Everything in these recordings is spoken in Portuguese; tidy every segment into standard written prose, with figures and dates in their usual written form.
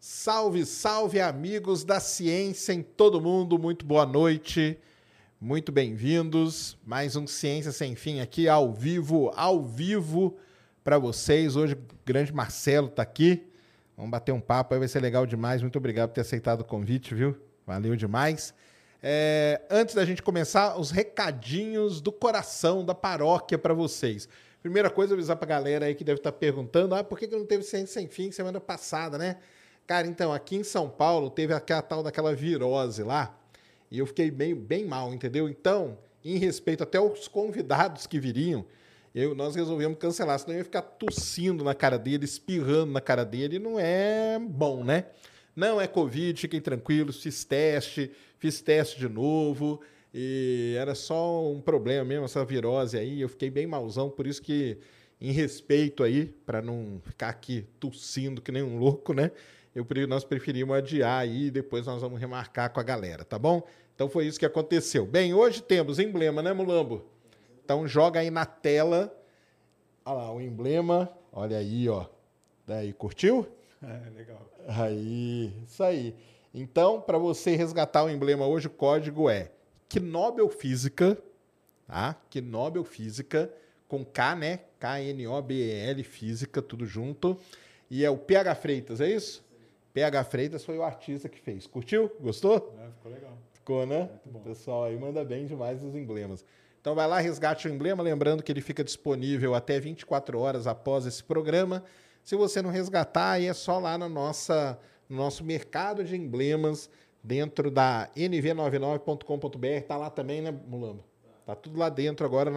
Salve, salve, amigos da ciência em todo mundo. Muito boa noite, muito bem-vindos. Mais um Ciência Sem Fim aqui, ao vivo para vocês. Hoje o grande Marcelo está aqui. Vamos bater um papo, aí vai ser legal demais. Muito obrigado por ter aceitado o convite, viu? Valeu demais. Antes da gente começar, os recadinhos do coração da paróquia para vocês. Primeira coisa, avisar para a galera aí que deve estar perguntando, por que não teve Ciência Sem Fim semana passada, né? Cara, então, aqui em São Paulo teve aquela tal daquela virose lá e eu fiquei bem mal, entendeu? Então, em respeito até aos convidados que viriam, nós resolvemos cancelar, senão eu ia ficar tossindo na cara dele, espirrando na cara dele, não é bom, né? Não é Covid, fiquem tranquilos, fiz teste de novo e era só um problema mesmo, essa virose aí, eu fiquei bem malzão, por isso que, em respeito aí, para não ficar aqui tossindo que nem um louco, né? Nós preferimos adiar aí e depois nós vamos remarcar com a galera, tá bom? Então foi isso que aconteceu. Bem, hoje temos emblema, né, Mulambo? Então joga aí na tela. Olha lá, o emblema. Olha aí, ó. Daí, curtiu? É, legal. Aí, isso aí. Então, para você resgatar o emblema hoje, o código é Knobel Física, tá? Knobel Física, com K, né? K-N-O-B-E-L, Física, tudo junto. E é o PH Freitas, é isso? PH Freitas foi o artista que fez. Curtiu? Gostou? É, ficou legal. Ficou, né? Muito bom. O pessoal aí manda bem demais os emblemas. Então vai lá, resgate o emblema. Lembrando que ele fica disponível até 24 horas após esse programa. Se você não resgatar, aí é só lá no nosso mercado de emblemas, dentro da nv99.com.br. Tá lá também, né, Mulamba? Tá tudo lá dentro agora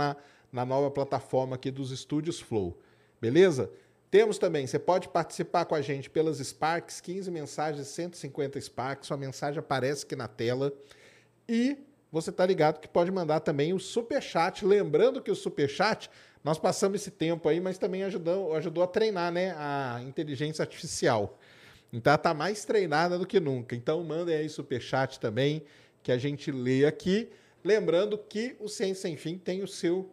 na nova plataforma aqui dos Estúdios Flow. Beleza? Temos também, você pode participar com a gente pelas Sparks, 15 mensagens, 150 Sparks, sua mensagem aparece aqui na tela. E você está ligado que pode mandar também o Superchat. Lembrando que o Superchat, nós passamos esse tempo aí, mas também ajudou a treinar, né, a inteligência artificial. Então, ela está mais treinada do que nunca. Então, mandem aí Superchat também, que a gente lê aqui. Lembrando que o Ciência Sem Fim tem o seu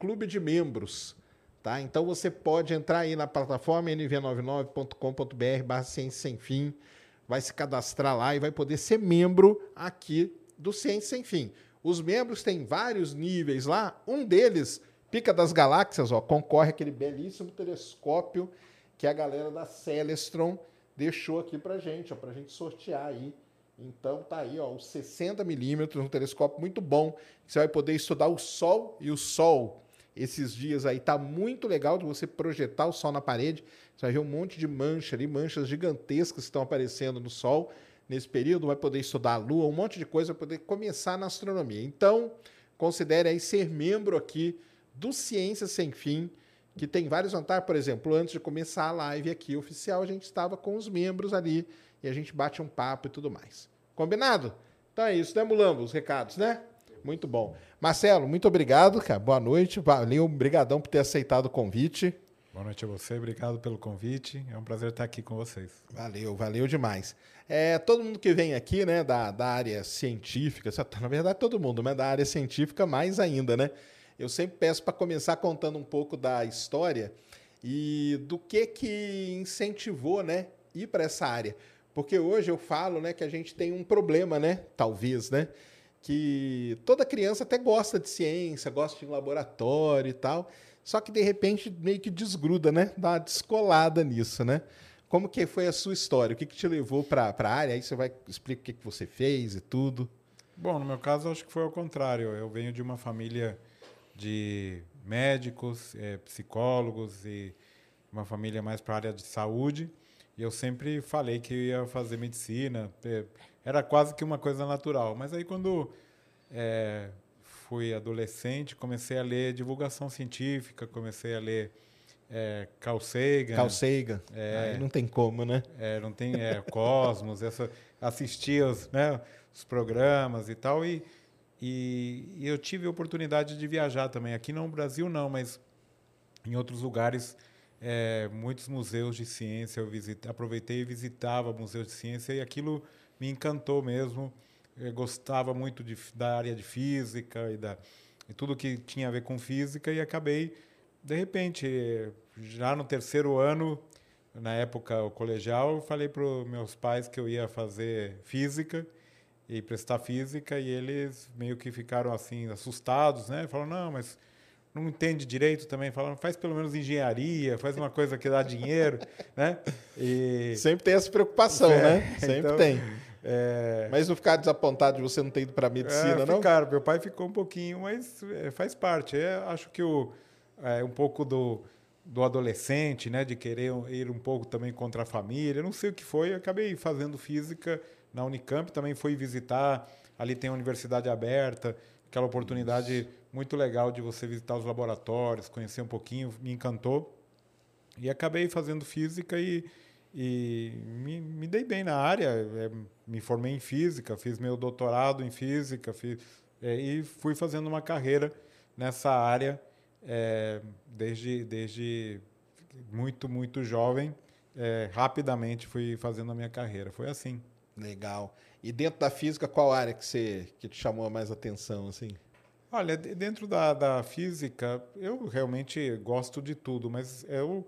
clube de membros. Tá? Então você pode entrar aí na plataforma nv99.com.br/Ciência Sem Fim, vai se cadastrar lá e vai poder ser membro aqui do Ciência Sem Fim. Os membros têm vários níveis lá, um deles, Pica das Galáxias, ó, concorre aquele belíssimo telescópio que a galera da Celestron deixou aqui pra gente sortear aí. Então tá aí, ó, os 60 mm, um telescópio muito bom, que você vai poder estudar o Sol e o Sol. Esses dias aí tá muito legal de você projetar o sol na parede. Você vai ver um monte de mancha ali, manchas gigantescas que estão aparecendo no sol nesse período. Vai poder estudar a lua, um monte de coisa, vai poder começar na astronomia. Então, considere aí ser membro aqui do Ciência Sem Fim, que tem vários vantagens. Por exemplo, antes de começar a live aqui oficial, a gente estava com os membros ali e a gente bate um papo e tudo mais. Combinado? Então é isso, né, Mulambo? Os recados, né? Muito bom. Marcelo, muito obrigado, cara. Boa noite. Valeu, obrigadão por ter aceitado o convite. Boa noite a você, obrigado pelo convite. É um prazer estar aqui com vocês. Valeu, valeu demais. Todo mundo que vem aqui, né, da área científica, na verdade todo mundo, mas da área científica mais ainda, né? Eu sempre peço para começar contando um pouco da história e do que incentivou, né, ir para essa área. Porque hoje eu falo, né, que a gente tem um problema, né, talvez, né? Que toda criança até gosta de ciência, gosta de um laboratório e tal, só que, de repente, meio que desgruda, né? Dá uma descolada nisso, né? Como que foi a sua história? O que te levou para a área? Aí você vai explicar o que você fez e tudo. Bom, no meu caso, acho que foi ao contrário. Eu venho de uma família de médicos, psicólogos e uma família mais para a área de saúde. E eu sempre falei que eu ia fazer medicina. Era quase que uma coisa natural. Mas aí, quando fui adolescente, comecei a ler divulgação científica, comecei a ler Carl Sagan. Carl Sagan. Aí não tem como, né? Não tem Cosmos. Assistia os programas e tal. E eu tive a oportunidade de viajar também. Aqui no Brasil não, mas em outros lugares, muitos museus de ciência. Eu aproveitei e visitava museus de ciência e aquilo me encantou mesmo. Eu gostava muito da área de física e tudo que tinha a ver com física e acabei, de repente, já no terceiro ano, na época o colegial, eu falei para os meus pais que eu ia fazer física e prestar física e eles meio que ficaram assim assustados, né? Falaram, não, mas não entende direito também. Falaram, faz pelo menos engenharia, faz uma coisa que dá dinheiro, né? E... sempre tem essa preocupação, né? Sempre então, tem. Mas não ficaram desapontados de você não ter ido para medicina, não? Ficaram, meu pai ficou um pouquinho, mas faz parte. Acho que um pouco do adolescente, né? De querer ir um pouco também contra a família. Eu não sei o que foi, eu acabei fazendo física na Unicamp, também fui visitar, ali tem a Universidade Aberta, aquela oportunidade muito legal de você visitar os laboratórios, conhecer um pouquinho, me encantou. E acabei fazendo física e me dei bem na área, me formei em física, fiz meu doutorado em física e fui fazendo uma carreira nessa área desde muito, muito jovem. Rapidamente fui fazendo a minha carreira, foi assim. Legal. E dentro da física, qual área que te chamou mais atenção, assim? Olha, dentro da física, eu realmente gosto de tudo, mas eu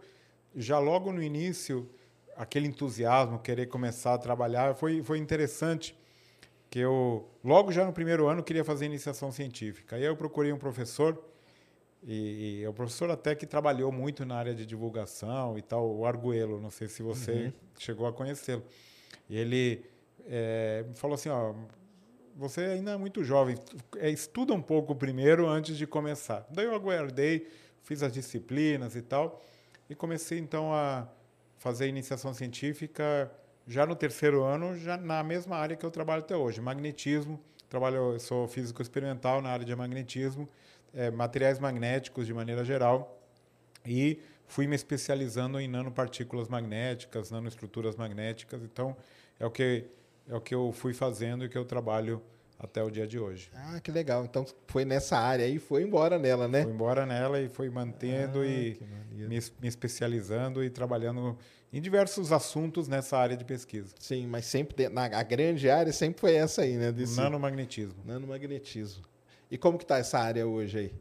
já logo no início, aquele entusiasmo, querer começar a trabalhar, foi interessante que eu, logo já no primeiro ano, queria fazer iniciação científica. Aí eu procurei um professor, e o professor até que trabalhou muito na área de divulgação e tal, o Arguello, não sei se você chegou a conhecê-lo. E ele falou assim, ó, você ainda é muito jovem, estuda um pouco primeiro antes de começar. Daí eu aguardei, fiz as disciplinas e tal, e comecei então a fazer iniciação científica já no terceiro ano, já na mesma área que eu trabalho até hoje, magnetismo. Eu sou físico experimental na área de magnetismo, materiais magnéticos de maneira geral, e fui me especializando em nanopartículas magnéticas, nanoestruturas magnéticas, então é o que eu fui fazendo e que eu trabalho até o dia de hoje. Ah, que legal. Então foi nessa área aí, foi embora nela, né? Foi embora nela e foi mantendo e me especializando e trabalhando em diversos assuntos nessa área de pesquisa. Sim, mas sempre a grande área sempre foi essa aí, né? Desse... nanomagnetismo. Nanomagnetismo. E como que está essa área hoje aí?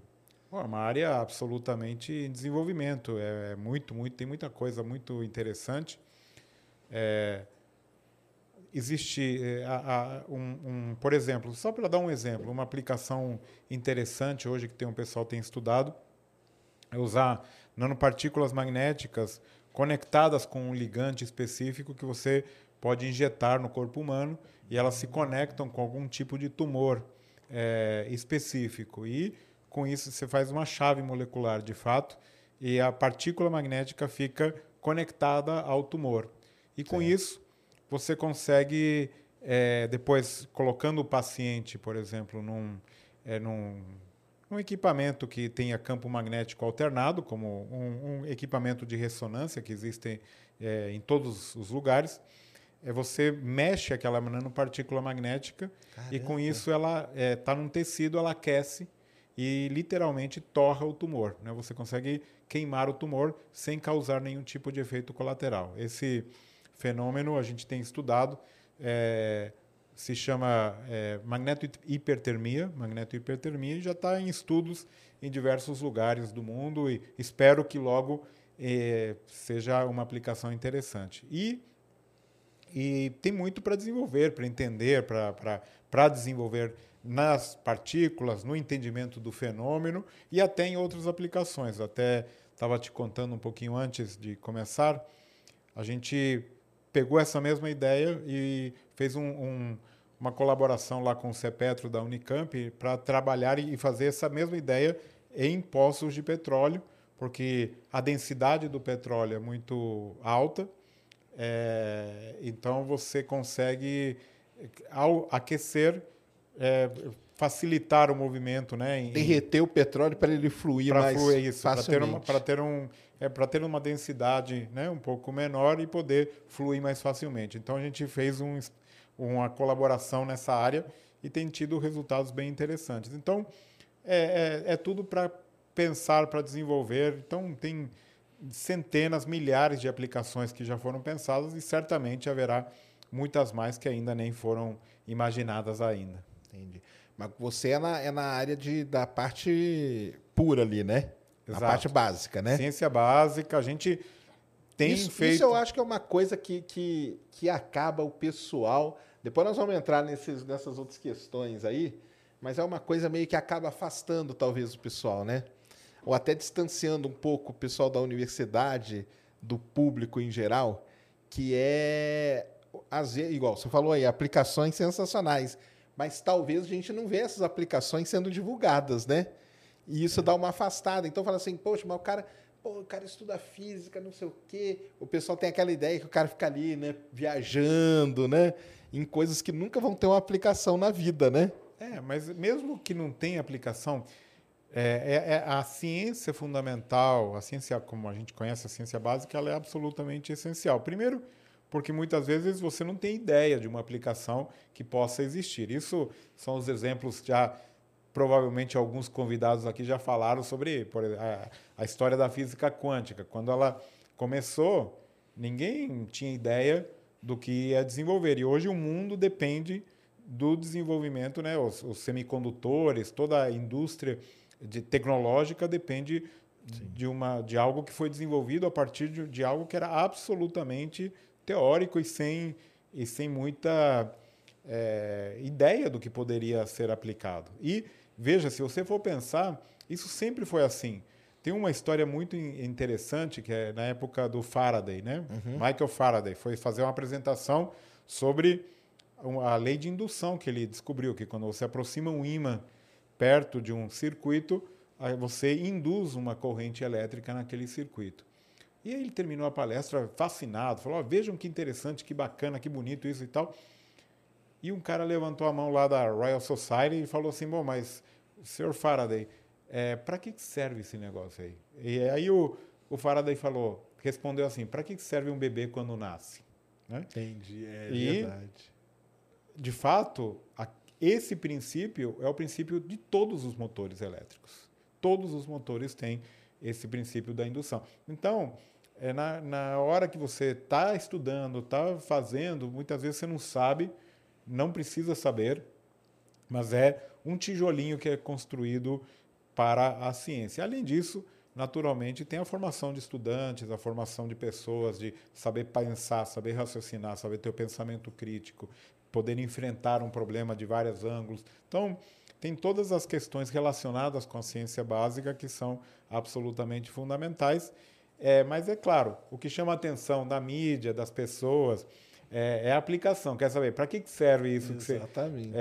É uma área absolutamente em desenvolvimento. Tem muita coisa muito interessante. Existe, por exemplo, só para dar um exemplo, uma aplicação interessante hoje que o pessoal tem estudado é usar nanopartículas magnéticas conectadas com um ligante específico que você pode injetar no corpo humano e elas se conectam com algum tipo de tumor específico. E com isso, você faz uma chave molecular, de fato, e a partícula magnética fica conectada ao tumor. E com isso, você consegue, depois, colocando o paciente, por exemplo, num equipamento que tenha campo magnético alternado, como um equipamento de ressonância que existe em todos os lugares, você mexe aquela nanopartícula magnética. Caramba. E com isso ela está num tecido, ela aquece, e literalmente torra o tumor, né? Você consegue queimar o tumor sem causar nenhum tipo de efeito colateral. Esse fenômeno a gente tem estudado, se chama Magneto Hipertermia, e já está em estudos em diversos lugares do mundo e espero que logo seja uma aplicação interessante. E tem muito para desenvolver, para entender, para desenvolver nas partículas, no entendimento do fenômeno e até em outras aplicações. Até estava te contando um pouquinho antes de começar, a gente pegou essa mesma ideia e fez uma colaboração lá com o Cepetro da Unicamp para trabalhar e fazer essa mesma ideia em poços de petróleo, porque a densidade do petróleo é muito alta, então você consegue, ao aquecer, facilitar o movimento, né? Derreter o petróleo para ele fluir mais facilmente. Para ter uma densidade, né, um pouco menor e poder fluir mais facilmente. Então, a gente fez uma colaboração nessa área e tem tido resultados bem interessantes. Então, é tudo para pensar, para desenvolver. Então, tem centenas, milhares de aplicações que já foram pensadas e certamente haverá muitas mais que ainda nem foram imaginadas ainda. Entendi. Mas você é na área da parte pura ali, né? Exato. A parte básica, né? Ciência básica, a gente tem feito... Isso eu acho que é uma coisa que acaba o pessoal... Depois nós vamos entrar nessas outras questões aí, mas é uma coisa meio que acaba afastando, talvez, o pessoal, né? Ou até distanciando um pouco o pessoal da universidade, do público em geral, que é... Às vezes, igual você falou aí, aplicações sensacionais, mas talvez a gente não vê essas aplicações sendo divulgadas, né? E isso dá uma afastada. Então, fala assim, poxa, mas o cara estuda física, não sei o quê. O pessoal tem aquela ideia que o cara fica ali, né, viajando, né, em coisas que nunca vão ter uma aplicação na vida, né? Mas mesmo que não tenha aplicação, a ciência fundamental, a ciência como a gente conhece, a ciência básica, ela é absolutamente essencial. Primeiro, porque muitas vezes você não tem ideia de uma aplicação que possa existir. Isso são os exemplos já... Provavelmente alguns convidados aqui já falaram sobre, por exemplo, a história da física quântica. Quando ela começou, ninguém tinha ideia do que ia desenvolver. E hoje o mundo depende do desenvolvimento, né? Os semicondutores, toda a indústria tecnológica depende de algo que foi desenvolvido a partir de algo que era absolutamente teórico e sem muita... ideia do que poderia ser aplicado. E, veja, se você for pensar, isso sempre foi assim. Tem uma história muito interessante, que é na época do Faraday, né? Uhum. Michael Faraday foi fazer uma apresentação sobre a lei de indução que ele descobriu, que quando você aproxima um ímã perto de um circuito, você induz uma corrente elétrica naquele circuito. E aí ele terminou a palestra fascinado, falou, vejam que interessante, que bacana, que bonito isso e tal... E um cara levantou a mão lá da Royal Society e falou assim, bom, mas, senhor Faraday, para que serve esse negócio aí? E aí o Faraday respondeu assim, para que serve um bebê quando nasce? Né? Entendi, verdade. De fato, esse princípio é o princípio de todos os motores elétricos. Todos os motores têm esse princípio da indução. Então, na hora que você está estudando, está fazendo, muitas vezes você não sabe... Não precisa saber, mas é um tijolinho que é construído para a ciência. Além disso, naturalmente, tem a formação de estudantes, a formação de pessoas, de saber pensar, saber raciocinar, saber ter o pensamento crítico, poder enfrentar um problema de vários ângulos. Então, tem todas as questões relacionadas com a ciência básica que são absolutamente fundamentais. Mas, é claro, o que chama a atenção da mídia, das pessoas... É a aplicação. Quer saber para que serve isso? Exatamente.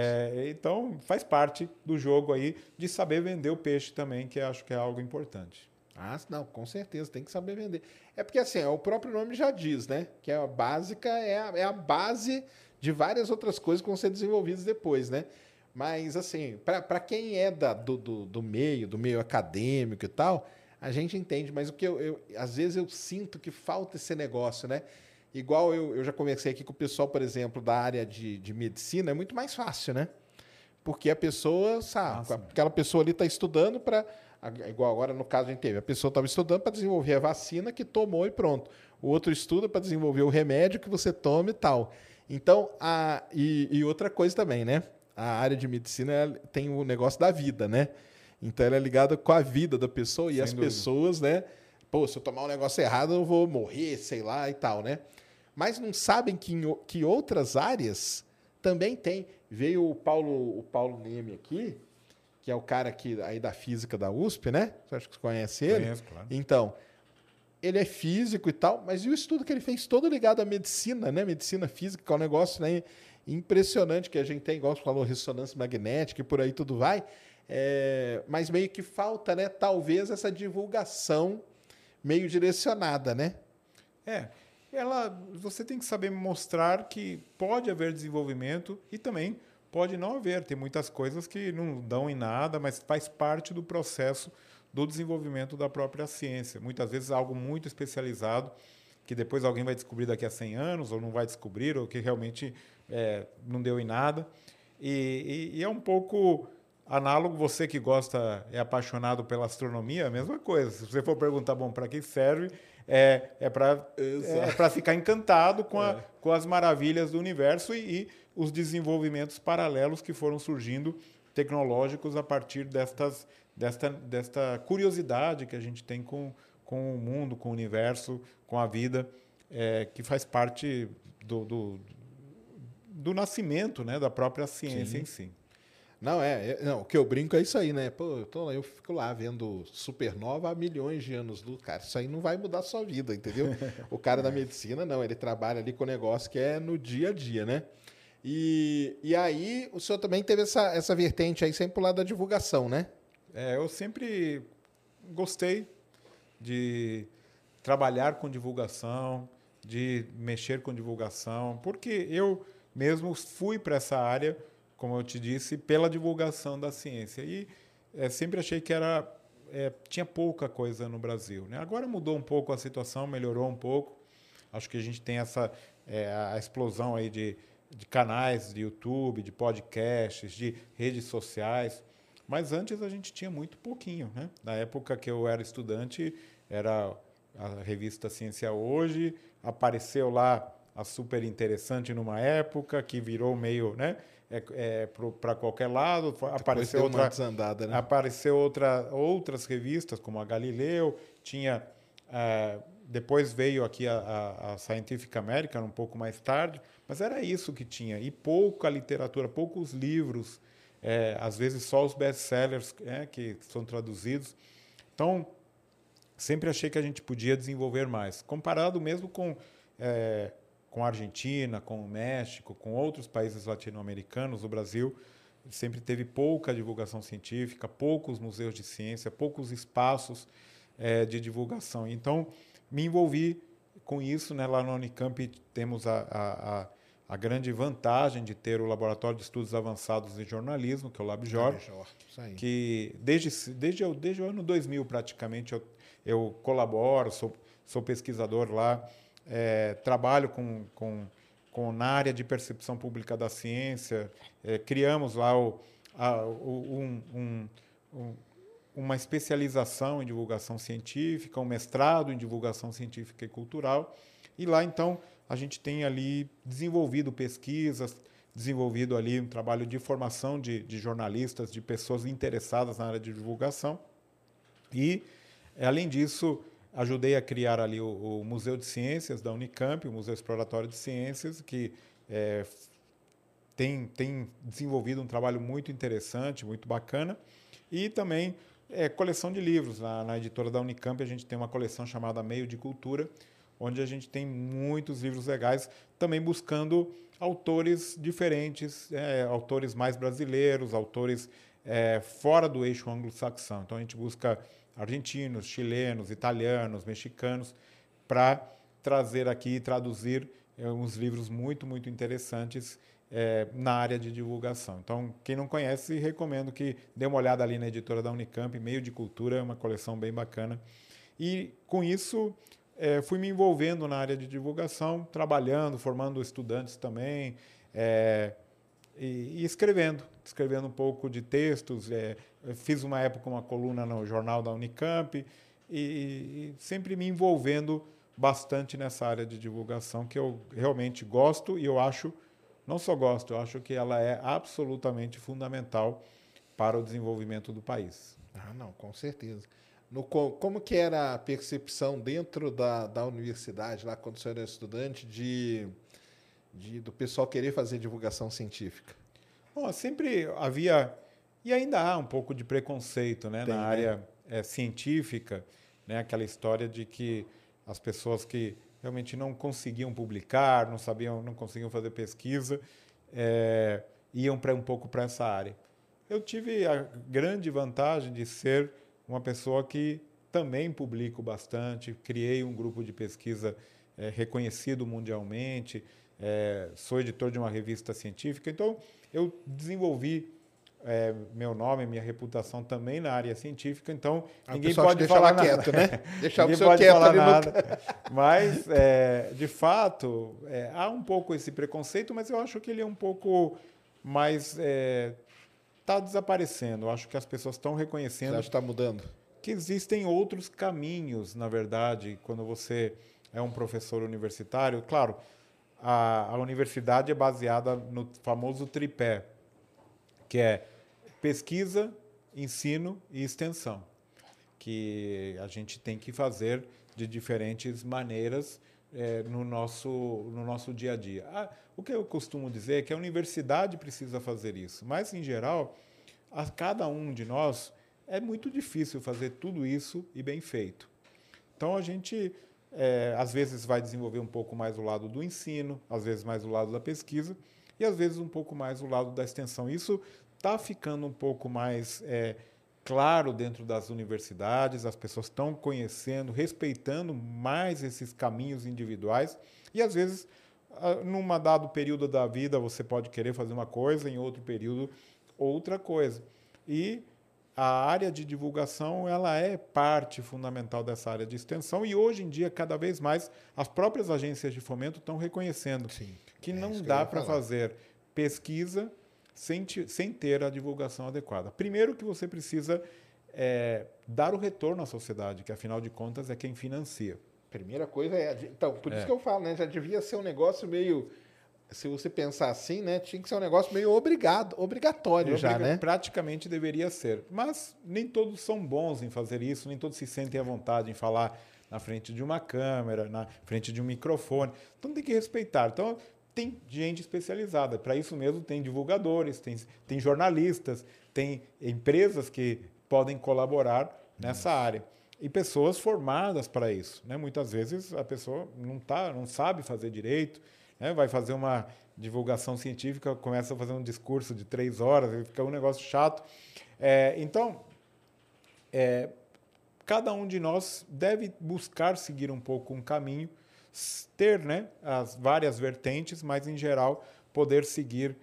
Então, faz parte do jogo aí de saber vender o peixe também, que acho que é algo importante. Ah, não, com certeza, tem que saber vender. É porque, assim, o próprio nome já diz, né? Que a básica é a base de várias outras coisas que vão ser desenvolvidas depois, né? Mas, assim, para quem é do meio acadêmico e tal, a gente entende. Mas o que às vezes eu sinto que falta esse negócio, né? Igual eu já conversei aqui com o pessoal, por exemplo, da área de medicina, é muito mais fácil, né? Porque a pessoa sabe, aquela pessoa ali está estudando para... Igual agora, no caso, a gente teve, a pessoa estava estudando para desenvolver a vacina que tomou e pronto. O outro estuda para desenvolver o remédio que você toma e tal. Então, e outra coisa também, né? A área de medicina tem o negócio da vida, né? Então, ela é ligada com a vida da pessoa e sem as dúvida. Pessoas, né? Pô, se eu tomar um negócio errado, eu vou morrer, sei lá e tal, né? Mas não sabem que outras áreas também tem. Veio o Paulo Neme aqui, que é o cara aqui aí da física da USP, né? Você acha que você conhece ele? Conheço, claro. Então, ele é físico e tal, mas e o estudo que ele fez todo ligado à medicina, né? Medicina física, que é um negócio, né? impressionante que a gente tem, igual você falou, ressonância magnética e por aí tudo vai, mas meio que falta, né, talvez, essa divulgação meio direcionada, né? Você tem que saber mostrar que pode haver desenvolvimento e também pode não haver. Tem muitas coisas que não dão em nada, mas faz parte do processo do desenvolvimento da própria ciência. Muitas vezes algo muito especializado que depois alguém vai descobrir daqui a 100 anos ou não vai descobrir, ou que realmente não deu em nada. E é um pouco análogo, você que gosta, é apaixonado pela astronomia, a mesma coisa. Se você for perguntar, bom, para que serve... para ficar encantado com as maravilhas do universo e os desenvolvimentos paralelos que foram surgindo, tecnológicos, a partir desta curiosidade que a gente tem com o mundo, com o universo, com a vida, que faz parte do nascimento, né, da própria ciência. Sim. Em si. Não, o que eu brinco é isso aí, né? Pô, eu fico lá vendo supernova há milhões de anos luz. Cara, isso aí não vai mudar a sua vida, entendeu? O cara da medicina, não, ele trabalha ali com o negócio que é no dia a dia, né? E aí, o senhor também teve essa vertente aí, sempre pro lado da divulgação, né? Eu sempre gostei de trabalhar com divulgação, de mexer com divulgação, porque eu mesmo fui para essa área, como eu te disse, pela divulgação da ciência. E sempre achei que tinha pouca coisa no Brasil, né? Agora mudou um pouco a situação, melhorou um pouco. Acho que a gente tem a explosão aí de canais de YouTube, de podcasts, de redes sociais. Mas antes a gente tinha muito pouquinho, né? Na época que eu era estudante, era a revista Ciência Hoje, apareceu lá a Super Interessante numa época, que virou meio... né? Para qualquer lado, apareceu outra desandada, né? Apareceu outras revistas, como a Galileu, tinha... depois veio aqui a Scientific American, um pouco mais tarde, mas era isso que tinha, e pouca literatura, poucos livros, às vezes só os best-sellers, que são traduzidos. Então, sempre achei que a gente podia desenvolver mais, comparado mesmo com a Argentina, com o México, com outros países latino-americanos. O Brasil sempre teve pouca divulgação científica, poucos museus de ciência, poucos espaços de divulgação. Então, me envolvi com isso, né? Lá no Unicamp temos a grande vantagem de ter o Laboratório de Estudos Avançados em Jornalismo, que é o LabJor, que desde o ano 2000, praticamente, eu colaboro, sou pesquisador lá. Trabalho na área de percepção pública da ciência, criamos lá uma especialização em divulgação científica, um mestrado em divulgação científica e cultural, e lá, então, a gente tem ali desenvolvido pesquisas, desenvolvido ali um trabalho de formação de jornalistas, de pessoas interessadas na área de divulgação, e, além disso, ajudei a criar ali o Museu de Ciências da Unicamp, o Museu Exploratório de Ciências, que tem desenvolvido um trabalho muito interessante, muito bacana. E também coleção de livros. Na editora da Unicamp, a gente tem uma coleção chamada Meio de Cultura, onde a gente tem muitos livros legais, também buscando autores diferentes, autores mais brasileiros, autores fora do eixo anglo-saxão. Então, a gente busca argentinos, chilenos, italianos, mexicanos, para trazer aqui e traduzir uns livros muito, muito interessantes na área de divulgação. Então, quem não conhece, recomendo que dê uma olhada ali na editora da Unicamp, Meio de Cultura, é uma coleção bem bacana. E, com isso, fui me envolvendo na área de divulgação, trabalhando, formando estudantes também, e escrevendo um pouco de textos. Fiz uma época uma coluna no jornal da Unicamp e sempre me envolvendo bastante nessa área de divulgação, que eu realmente gosto, e eu acho, não só gosto, eu acho que ela é absolutamente fundamental para o desenvolvimento do país. Ah, não, com certeza. Como que era a percepção dentro da universidade, lá quando você era estudante, do pessoal querer fazer divulgação científica? Bom, sempre havia... E ainda há um pouco de preconceito, né? Na área científica, né? Aquela história de que as pessoas que realmente não conseguiam publicar, não conseguiam fazer pesquisa, iam um pouco para essa área. Eu tive a grande vantagem de ser uma pessoa que também publico bastante, criei um grupo de pesquisa reconhecido mundialmente, sou editor de uma revista científica, então eu desenvolvi meu nome, minha reputação também na área científica, então ninguém pode falar quieto, né? Deixar o pessoal quieto ali nada. Mas, de fato, há um pouco esse preconceito, mas eu acho que ele é um pouco mais... Está desaparecendo. Eu acho que as pessoas estão reconhecendo... Você acha que está mudando? Que existem outros caminhos, na verdade, quando você é um professor universitário. Claro, a universidade é baseada no famoso tripé, que é pesquisa, ensino e extensão, que a gente tem que fazer de diferentes maneiras no nosso dia a dia. O que eu costumo dizer é que a universidade precisa fazer isso, mas, em geral, a cada um de nós é muito difícil fazer tudo isso e bem feito. Então, a gente, às vezes, vai desenvolver um pouco mais o lado do ensino, às vezes mais o lado da pesquisa e, às vezes, um pouco mais o lado da extensão. Isso está ficando um pouco mais claro dentro das universidades, as pessoas estão conhecendo, respeitando mais esses caminhos individuais e, às vezes, num dado período da vida, você pode querer fazer uma coisa, em outro período, outra coisa. E a área de divulgação ela é parte fundamental dessa área de extensão e, hoje em dia, cada vez mais, as próprias agências de fomento estão reconhecendo que não dá para fazer pesquisa sem ter a divulgação adequada. Primeiro que você precisa dar o retorno à sociedade, que, afinal de contas, é quem financia. Primeira coisa é... Então, por isso que eu falo, né? Já devia ser um negócio meio... Se você pensar assim, né? Tinha que ser um negócio meio obrigatório já, né? Praticamente deveria ser. Mas nem todos são bons em fazer isso, nem todos se sentem à vontade em falar na frente de uma câmera, na frente de um microfone. Então, tem que respeitar. Então... Tem gente especializada. Para isso mesmo, tem divulgadores, tem jornalistas, tem empresas que podem colaborar nessa área. E pessoas formadas para isso, né? Muitas vezes a pessoa não sabe fazer direito, né? Vai fazer uma divulgação científica, começa a fazer um discurso de 3 horas, fica um negócio chato. Então, cada um de nós deve buscar seguir um pouco um caminho, ter, né, as várias vertentes, mas, em geral, poder seguir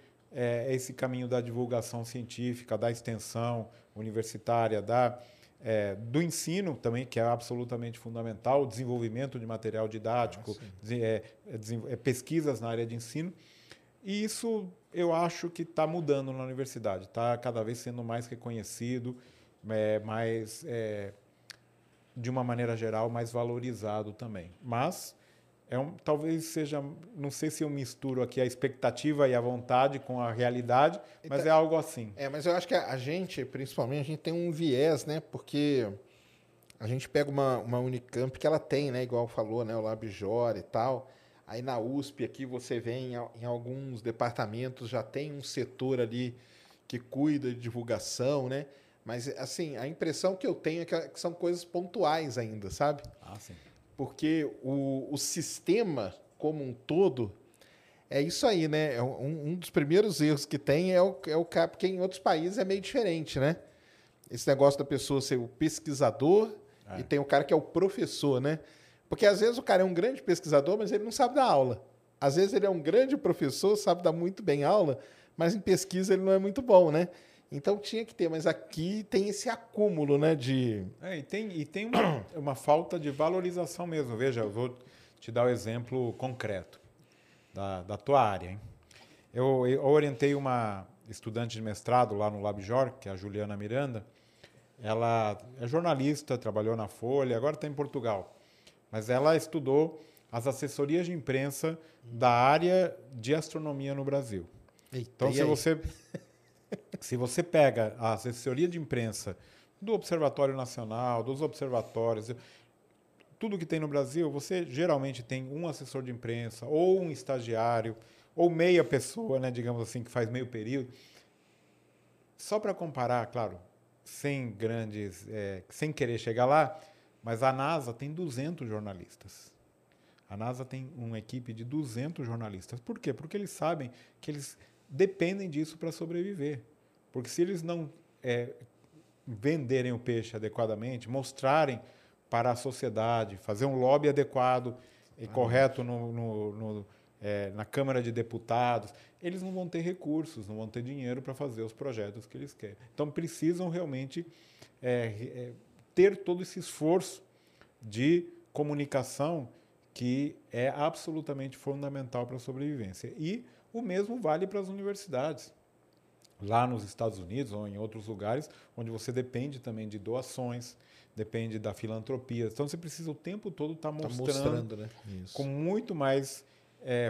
esse caminho da divulgação científica, da extensão universitária, do ensino também, que é absolutamente fundamental, o desenvolvimento de material didático, pesquisas na área de ensino. E isso, eu acho que está mudando na universidade, está cada vez sendo mais reconhecido, mais, de uma maneira geral, mais valorizado também. Mas... talvez seja, não sei se eu misturo aqui a expectativa e a vontade com a realidade, mas é algo assim. Mas eu acho que a gente, principalmente, tem um viés, né? Porque a gente pega uma Unicamp que ela tem, né? Igual falou, né? O LabJor e tal. Aí na USP aqui você vê em alguns departamentos já tem um setor ali que cuida de divulgação, né? Mas, assim, a impressão que eu tenho é que são coisas pontuais ainda, sabe? Ah, sim. Porque o sistema como um todo é isso aí, né? Um dos primeiros erros que tem é o cara, porque em outros países é meio diferente, né? Esse negócio da pessoa ser o pesquisador e tem o cara que é o professor, né? Porque às vezes o cara é um grande pesquisador, mas ele não sabe dar aula. Às vezes ele é um grande professor, sabe dar muito bem aula, mas em pesquisa ele não é muito bom, né? Então tinha que ter, mas aqui tem esse acúmulo, né? E tem uma falta de valorização mesmo. Veja, eu vou te dar um exemplo concreto da tua área, hein? Eu orientei uma estudante de mestrado lá no LabJor, que é a Juliana Miranda. Ela é jornalista, trabalhou na Folha, agora está em Portugal. Mas ela estudou as assessorias de imprensa da área de astronomia no Brasil. Eita, então, se você pega a assessoria de imprensa do Observatório Nacional, dos observatórios, tudo que tem no Brasil, você geralmente tem um assessor de imprensa, ou um estagiário, ou meia pessoa, né, digamos assim, que faz meio período. Só para comparar, claro, sem querer chegar lá, mas a NASA tem 200 jornalistas. A NASA tem uma equipe de 200 jornalistas. Por quê? Porque eles sabem que eles dependem disso para sobreviver. Porque se eles não venderem o peixe adequadamente, mostrarem para a sociedade, fazer um lobby adequado e correto na Câmara de Deputados, eles não vão ter recursos, não vão ter dinheiro para fazer os projetos que eles querem. Então, precisam realmente ter todo esse esforço de comunicação que é absolutamente fundamental para a sobrevivência. E o mesmo vale para as universidades. Lá nos Estados Unidos ou em outros lugares, onde você depende também de doações, depende da filantropia. Então, você precisa o tempo todo estar mostrando, né? Com muito mais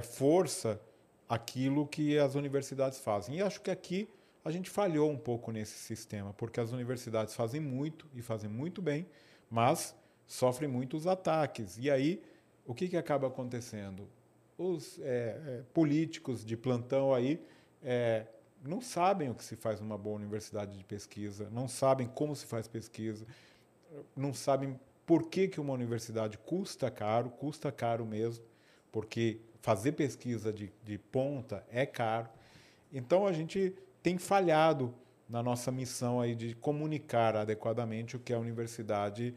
força aquilo que as universidades fazem. E acho que aqui a gente falhou um pouco nesse sistema, porque as universidades fazem muito e fazem muito bem, mas sofrem muitos ataques. E aí, o que acaba acontecendo? Os políticos de plantão aí não sabem o que se faz numa boa universidade de pesquisa, não sabem como se faz pesquisa, não sabem por que uma universidade custa caro mesmo, porque fazer pesquisa de ponta é caro. Então, a gente tem falhado na nossa missão aí de comunicar adequadamente o que a universidade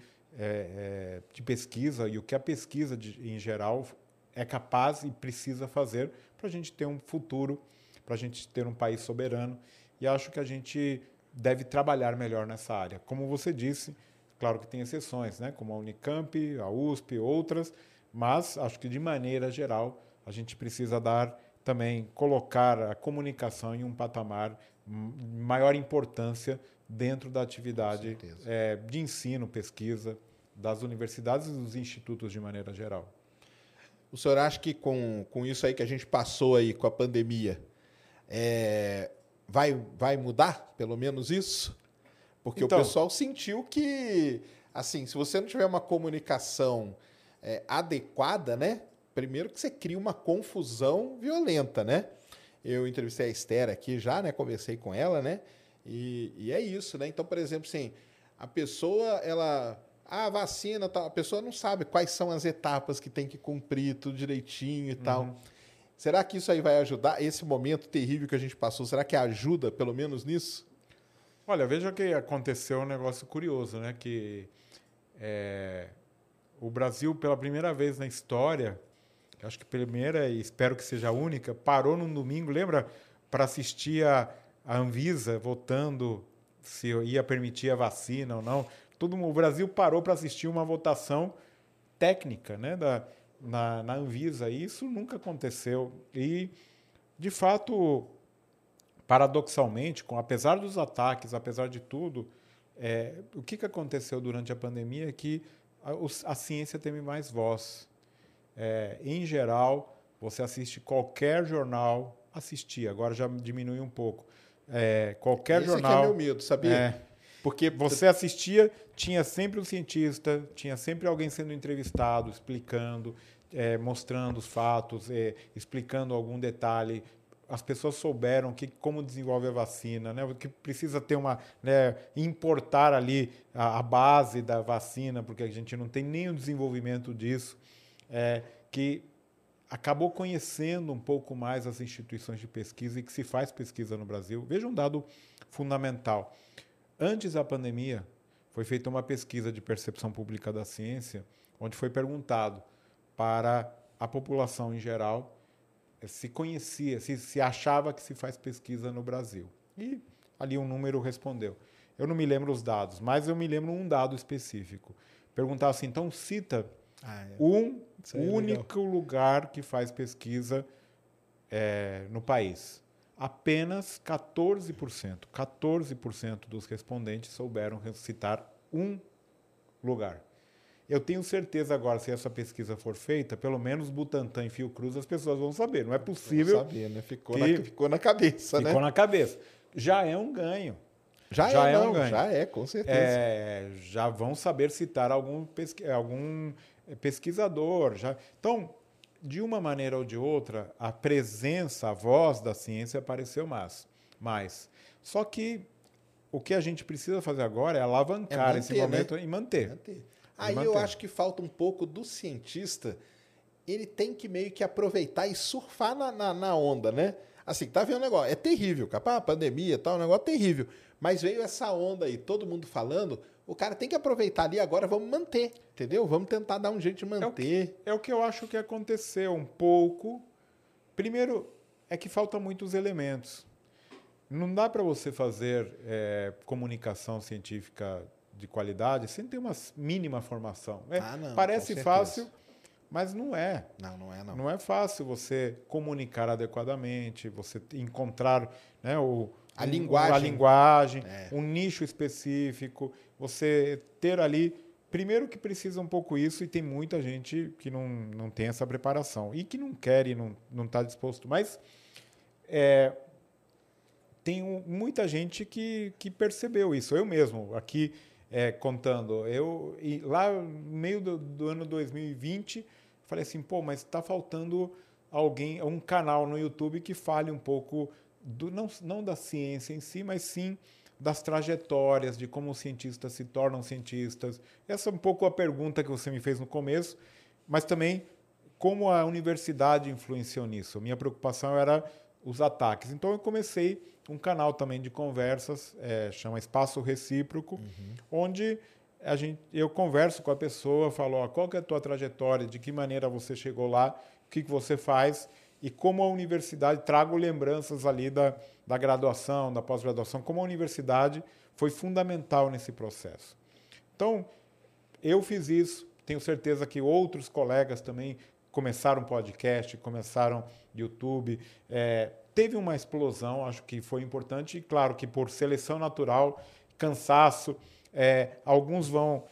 de pesquisa e o que a pesquisa em geral é capaz e precisa fazer para a gente ter um futuro, para a gente ter um país soberano, e acho que a gente deve trabalhar melhor nessa área. Como você disse, claro que tem exceções, né? Como a Unicamp, a USP, outras, mas acho que de maneira geral a gente precisa colocar a comunicação em um patamar maior importância dentro da atividade de ensino, pesquisa das universidades e dos institutos de maneira geral. O senhor acha que com isso aí que a gente passou aí com a pandemia, vai mudar, pelo menos isso? Porque então, o pessoal sentiu que, assim, se você não tiver uma comunicação adequada, né? Primeiro que você cria uma confusão violenta, né? Eu entrevistei a Esther aqui já, né? Conversei com ela, né? E é isso, né? Então, por exemplo, assim, a pessoa, ela... vacina, tal. A pessoa não sabe quais são as etapas que tem que cumprir, tudo direitinho e tal. Será que isso aí vai ajudar? Esse momento terrível que a gente passou, será que ajuda, pelo menos, nisso? Olha, veja que aconteceu um negócio curioso, né? Que o Brasil, pela primeira vez na história, acho que primeira e espero que seja a única, parou num domingo, lembra? Para assistir a Anvisa votando se ia permitir a vacina ou não. O Brasil parou para assistir uma votação técnica, né, na Anvisa. E isso nunca aconteceu. E, de fato, paradoxalmente, apesar dos ataques, apesar de tudo, o que aconteceu durante a pandemia é que a ciência teve mais voz. Em geral, você assiste qualquer jornal, agora já diminuiu um pouco. Qualquer jornal... Esse aqui é meu medo, sabia? Porque você assistia, tinha sempre um cientista, tinha sempre alguém sendo entrevistado, explicando, mostrando os fatos, explicando algum detalhe. As pessoas souberam como desenvolve a vacina, né? Que precisa ter importar ali a base da vacina, porque a gente não tem nenhum desenvolvimento disso, que acabou conhecendo um pouco mais as instituições de pesquisa e que se faz pesquisa no Brasil. Veja um dado fundamental. Antes da pandemia, foi feita uma pesquisa de percepção pública da ciência, onde foi perguntado para a população em geral se conhecia, se achava que se faz pesquisa no Brasil. E ali um número respondeu. Eu não me lembro os dados, mas eu me lembro um dado específico. Perguntaram assim, então cita um único lugar que faz pesquisa no país. Apenas 14% dos respondentes souberam citar um lugar. Eu tenho certeza agora, se essa pesquisa for feita, pelo menos Butantan e Fiocruz, as pessoas vão saber. Não é possível... Saber, né? Ficou na cabeça, né? Ficou na cabeça. Já é um ganho. Já é um ganho. Já é, com certeza. Já vão saber citar algum pesquisador. Então... De uma maneira ou de outra, a presença, a voz da ciência apareceu mais. Só que o que a gente precisa fazer agora é alavancar manter, esse momento, né? E manter. Eu acho que falta um pouco do cientista. Ele tem que meio que aproveitar e surfar na onda, né? Assim, tá vendo o negócio? É terrível, capaz, a pandemia e tal, um negócio terrível. Mas veio essa onda aí, todo mundo falando, o cara tem que aproveitar ali agora, vamos manter, entendeu? Vamos tentar dar um jeito de manter. É o que eu acho que aconteceu um pouco. Primeiro, é que faltam muitos elementos. Não dá para você fazer comunicação científica de qualidade sem ter uma mínima formação. Não, parece fácil, mas não é. Não é. Não é fácil você comunicar adequadamente, você encontrar a linguagem, um nicho específico, você ter ali... Primeiro que precisa um pouco isso, e tem muita gente que não tem essa preparação e que não quer e não está disposto. Mas tem muita gente que percebeu isso. Eu mesmo, aqui contando, lá no meio do ano 2020, falei assim, mas está faltando alguém, um canal no YouTube que fale um pouco, não da ciência em si, mas sim... das trajetórias, de como os cientistas se tornam cientistas. Essa é um pouco a pergunta que você me fez no começo, mas também como a universidade influenciou nisso. Minha preocupação era os ataques. Então, eu comecei um canal também de conversas, chama Espaço Recíproco, onde eu converso com a pessoa, falo, qual que é a tua trajetória, de que maneira você chegou lá, o que você faz, e como a universidade, trago lembranças ali da graduação, da pós-graduação, como a universidade foi fundamental nesse processo. Então, eu fiz isso, tenho certeza que outros colegas também começaram podcast, começaram YouTube, teve uma explosão, acho que foi importante, e claro que por seleção natural, cansaço, alguns vão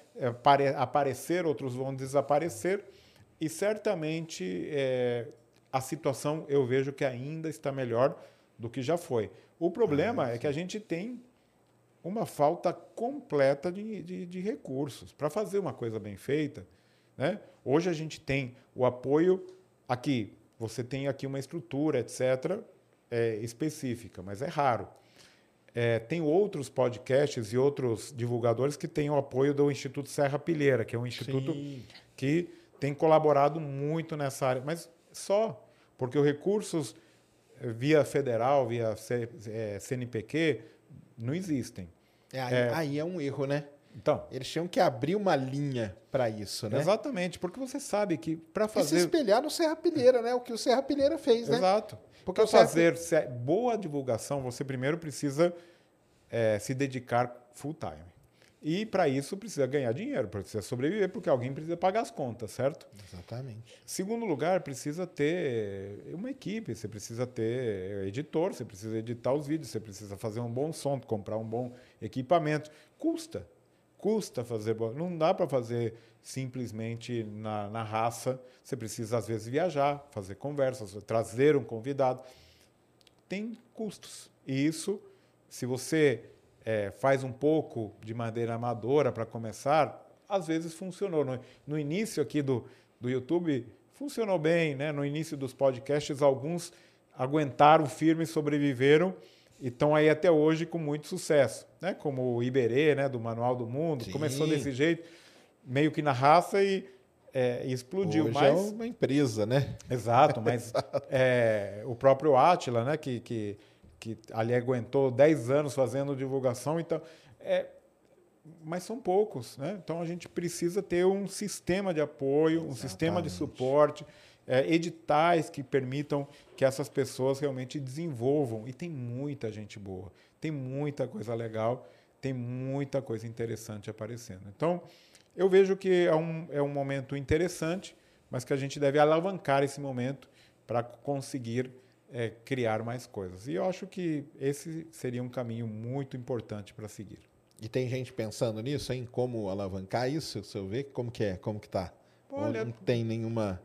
aparecer, outros vão desaparecer, e certamente... a situação eu vejo que ainda está melhor do que já foi. O problema é que a gente tem uma falta completa de recursos. Para fazer uma coisa bem feita, hoje a gente tem o apoio aqui. Você tem aqui uma estrutura, etc., específica, mas é raro. Tem outros podcasts e outros divulgadores que têm o apoio do Instituto Serra Pilheira, que é um instituto que tem colaborado muito nessa área, mas só, porque os recursos via federal, via CNPq, não existem. Aí é um erro, né? Então, eles tinham que abrir uma linha para isso, né? Exatamente, porque você sabe que para fazer... E se espelhar no Serra Pilheira, né? O que o Serra Pilheira fez, né? Exato. Porque para fazer boa divulgação, você primeiro precisa se dedicar full time. E, para isso, precisa ganhar dinheiro, precisa sobreviver, porque alguém precisa pagar as contas, certo? Exatamente. Segundo lugar, precisa ter uma equipe, você precisa ter editor, você precisa editar os vídeos, você precisa fazer um bom som, comprar um bom equipamento. Custa fazer... Não dá para fazer simplesmente na raça. Você precisa, às vezes, viajar, fazer conversas, trazer um convidado. Tem custos. E isso, se você... faz um pouco de maneira amadora para começar, às vezes funcionou. No início aqui do YouTube, funcionou bem, né? No início dos podcasts, alguns aguentaram firme, sobreviveram e estão aí até hoje com muito sucesso, né? Como o Iberê, né? Do Manual do Mundo. Sim. Começou desse jeito, meio que na raça e explodiu. Hoje é uma empresa, né? Exato, mas o próprio Átila, né? que ali aguentou 10 anos fazendo divulgação, então, mas são poucos, né? Então a gente precisa ter um sistema de apoio, um sistema de suporte, editais que permitam que essas pessoas realmente desenvolvam. E tem muita gente boa, tem muita coisa legal, tem muita coisa interessante aparecendo. Então eu vejo que é um momento interessante, mas que a gente deve alavancar esse momento para conseguir criar mais coisas. E eu acho que esse seria um caminho muito importante para seguir. E tem gente pensando nisso, hein? Como alavancar isso? Se eu ver, como que é? Como que tá? Olha, não tem nenhuma...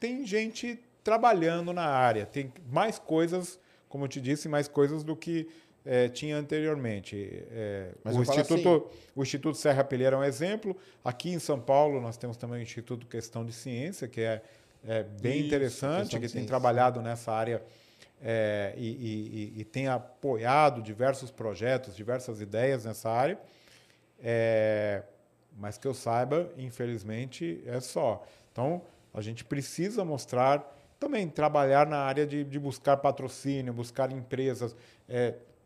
Tem gente trabalhando na área. Tem mais coisas, como eu te disse, mais coisas do que tinha anteriormente. Mas o Instituto Serra Pilheira é um exemplo. Aqui em São Paulo, nós temos também o Instituto Questão de Ciência, que é bem interessante, que tem trabalhado nessa área e tem apoiado diversos projetos, diversas ideias nessa área, mas que eu saiba, infelizmente, é só. Então, a gente precisa mostrar também trabalhar na área de buscar patrocínio, buscar empresas,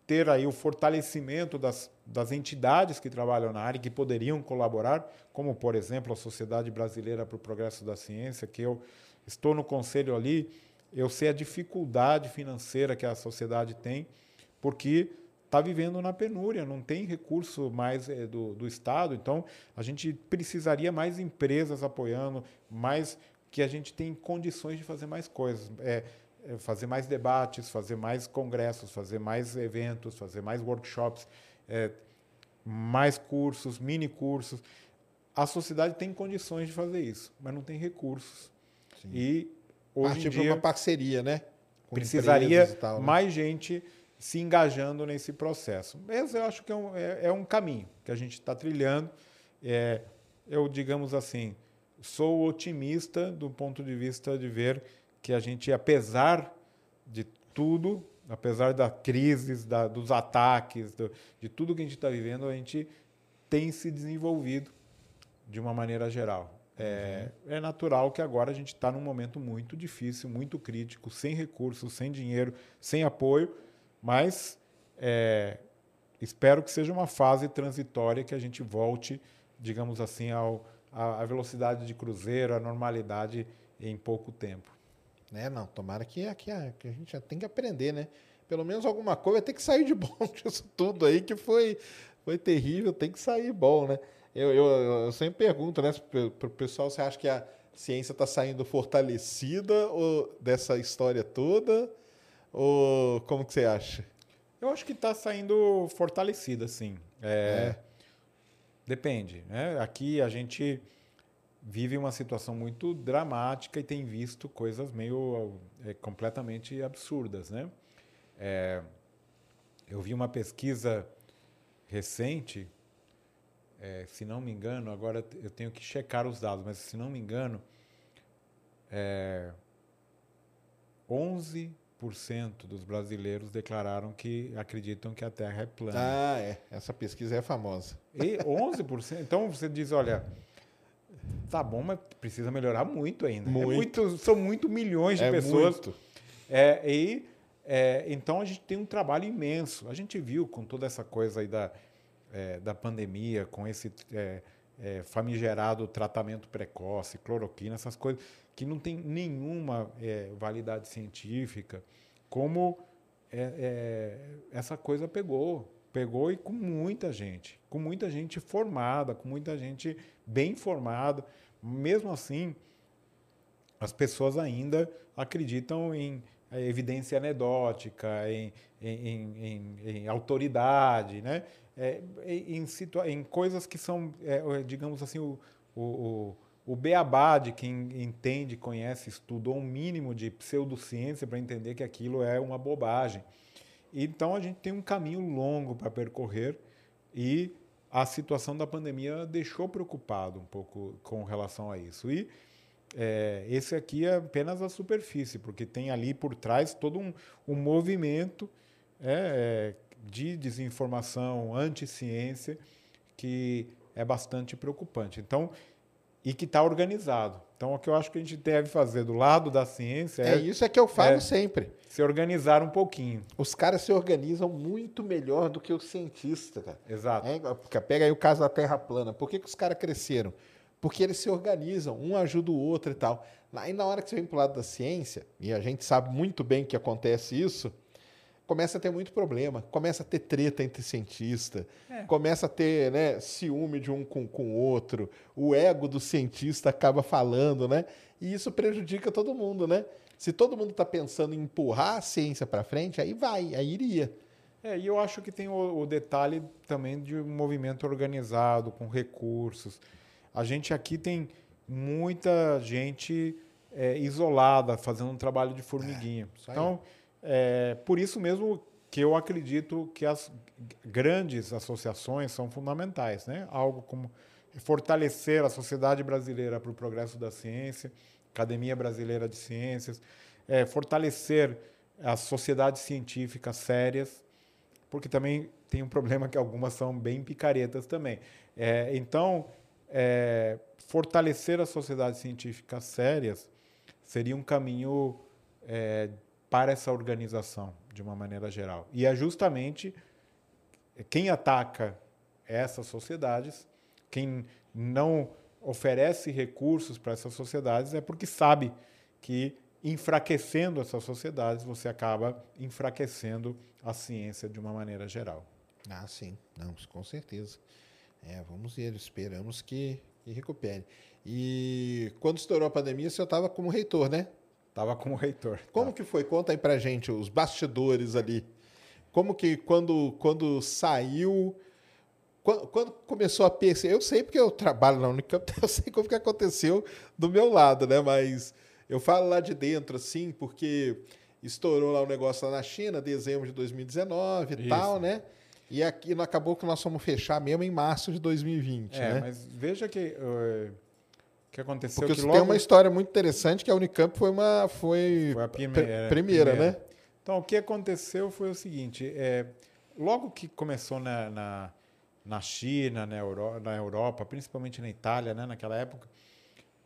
ter aí o fortalecimento das entidades que trabalham na área e que poderiam colaborar, como, por exemplo, a Sociedade Brasileira para o Progresso da Ciência, que eu estou no conselho ali, eu sei a dificuldade financeira que a sociedade tem, porque está vivendo na penúria, não tem recurso mais do Estado, então a gente precisaria mais empresas apoiando, mais que a gente tem condições de fazer mais coisas, fazer mais debates, fazer mais congressos, fazer mais eventos, fazer mais workshops, mais cursos, mini cursos. A sociedade tem condições de fazer isso, mas não tem recursos. Sim. E hoje em dia, partir para uma parceria, né? Com precisaria e tal, né? Mais gente se engajando nesse processo. Mas eu acho que é um caminho que a gente está trilhando. Eu, digamos assim, sou otimista do ponto de vista de ver que a gente, apesar de tudo, apesar da crise, dos ataques, de tudo que a gente está vivendo, a gente tem se desenvolvido de uma maneira geral. É natural que agora a gente está num momento muito difícil, muito crítico, sem recursos, sem dinheiro, sem apoio, mas espero que seja uma fase transitória, que a gente volte, digamos assim, à velocidade de cruzeiro, à normalidade em pouco tempo. Não, tomara que a gente já tem que aprender, né? Pelo menos alguma coisa vai ter que sair de bom disso tudo aí, que foi terrível, tem que sair bom, né? Eu sempre pergunto, né, para o pessoal, você acha que a ciência está saindo fortalecida ou dessa história toda? Ou como que você acha? Eu acho que está saindo fortalecida, sim. Depende, né? Aqui a gente vive uma situação muito dramática e tem visto coisas meio completamente absurdas, né? Eu vi uma pesquisa recente, se não me engano, agora eu tenho que checar os dados, mas se não me engano, 11% dos brasileiros declararam que acreditam que a Terra é plana. Essa pesquisa é famosa. E 11%? Então você diz, olha, tá bom, mas precisa melhorar muito ainda. São muito milhões de pessoas. Muito. Então a gente tem um trabalho imenso. A gente viu com toda essa coisa aí da pandemia, com esse famigerado tratamento precoce, cloroquina, essas coisas que não tem nenhuma validade científica, como essa coisa pegou e com muita gente formada, com muita gente bem formada. Mesmo assim, as pessoas ainda acreditam em evidência anedótica, em autoridade, né? Em coisas que são, digamos assim, o beabá de quem entende, conhece, estudou um mínimo de pseudociência para entender que aquilo é uma bobagem. Então, a gente tem um caminho longo para percorrer e a situação da pandemia deixou preocupado um pouco com relação a isso. E esse aqui é apenas a superfície, porque tem ali por trás todo um movimento de desinformação, anti-ciência, que é bastante preocupante. Então, e que está organizado. Então, o que eu acho que a gente deve fazer do lado da ciência isso é que eu falo sempre. Se organizar um pouquinho. Os caras se organizam muito melhor do que os cientistas, cara. Exato. Pega aí o caso da Terra plana. Por que os caras cresceram? Porque eles se organizam, um ajuda o outro e tal. Aí, na hora que você vem para o lado da ciência, e a gente sabe muito bem que acontece isso, começa a ter muito problema, começa a ter treta entre cientistas, começa a ter, né, ciúme de um com o outro, o ego do cientista acaba falando, né? E isso prejudica todo mundo, né? Se todo mundo está pensando em empurrar a ciência para frente, aí iria. E eu acho que tem o detalhe também de um movimento organizado, com recursos. A gente aqui tem muita gente isolada, fazendo um trabalho de formiguinha. Então, por isso mesmo que eu acredito que as grandes associações são fundamentais, né? Algo como fortalecer a Sociedade Brasileira para o Progresso da Ciência, Academia Brasileira de Ciências, fortalecer as sociedades científicas sérias, porque também tem um problema que algumas são bem picaretas também. Então, fortalecer as sociedades científicas sérias seria um caminho para essa organização, de uma maneira geral. E é justamente quem ataca essas sociedades, quem não oferece recursos para essas sociedades, é porque sabe que enfraquecendo essas sociedades, você acaba enfraquecendo a ciência de uma maneira geral. Ah, sim. Não, com certeza. É, vamos ver, esperamos que recupere. E quando estourou a pandemia, o senhor estava como reitor, né? Estava como reitor. Como que foi? Conta aí pra gente os bastidores ali. Como que quando saiu... Quando começou a perceber... Eu sei porque eu trabalho na Unicamp, eu sei como que aconteceu do meu lado, né? Mas eu falo lá de dentro, assim, porque estourou lá um negócio lá na China, dezembro de 2019 e tal, né? E aqui acabou que nós fomos fechar mesmo em março de 2020, né? Mas veja que aconteceu. Porque que logo... tem uma história muito interessante, que a Unicamp foi a primeira, né? Então, o que aconteceu foi o seguinte, logo que começou na China, na Europa, principalmente na Itália, né, naquela época,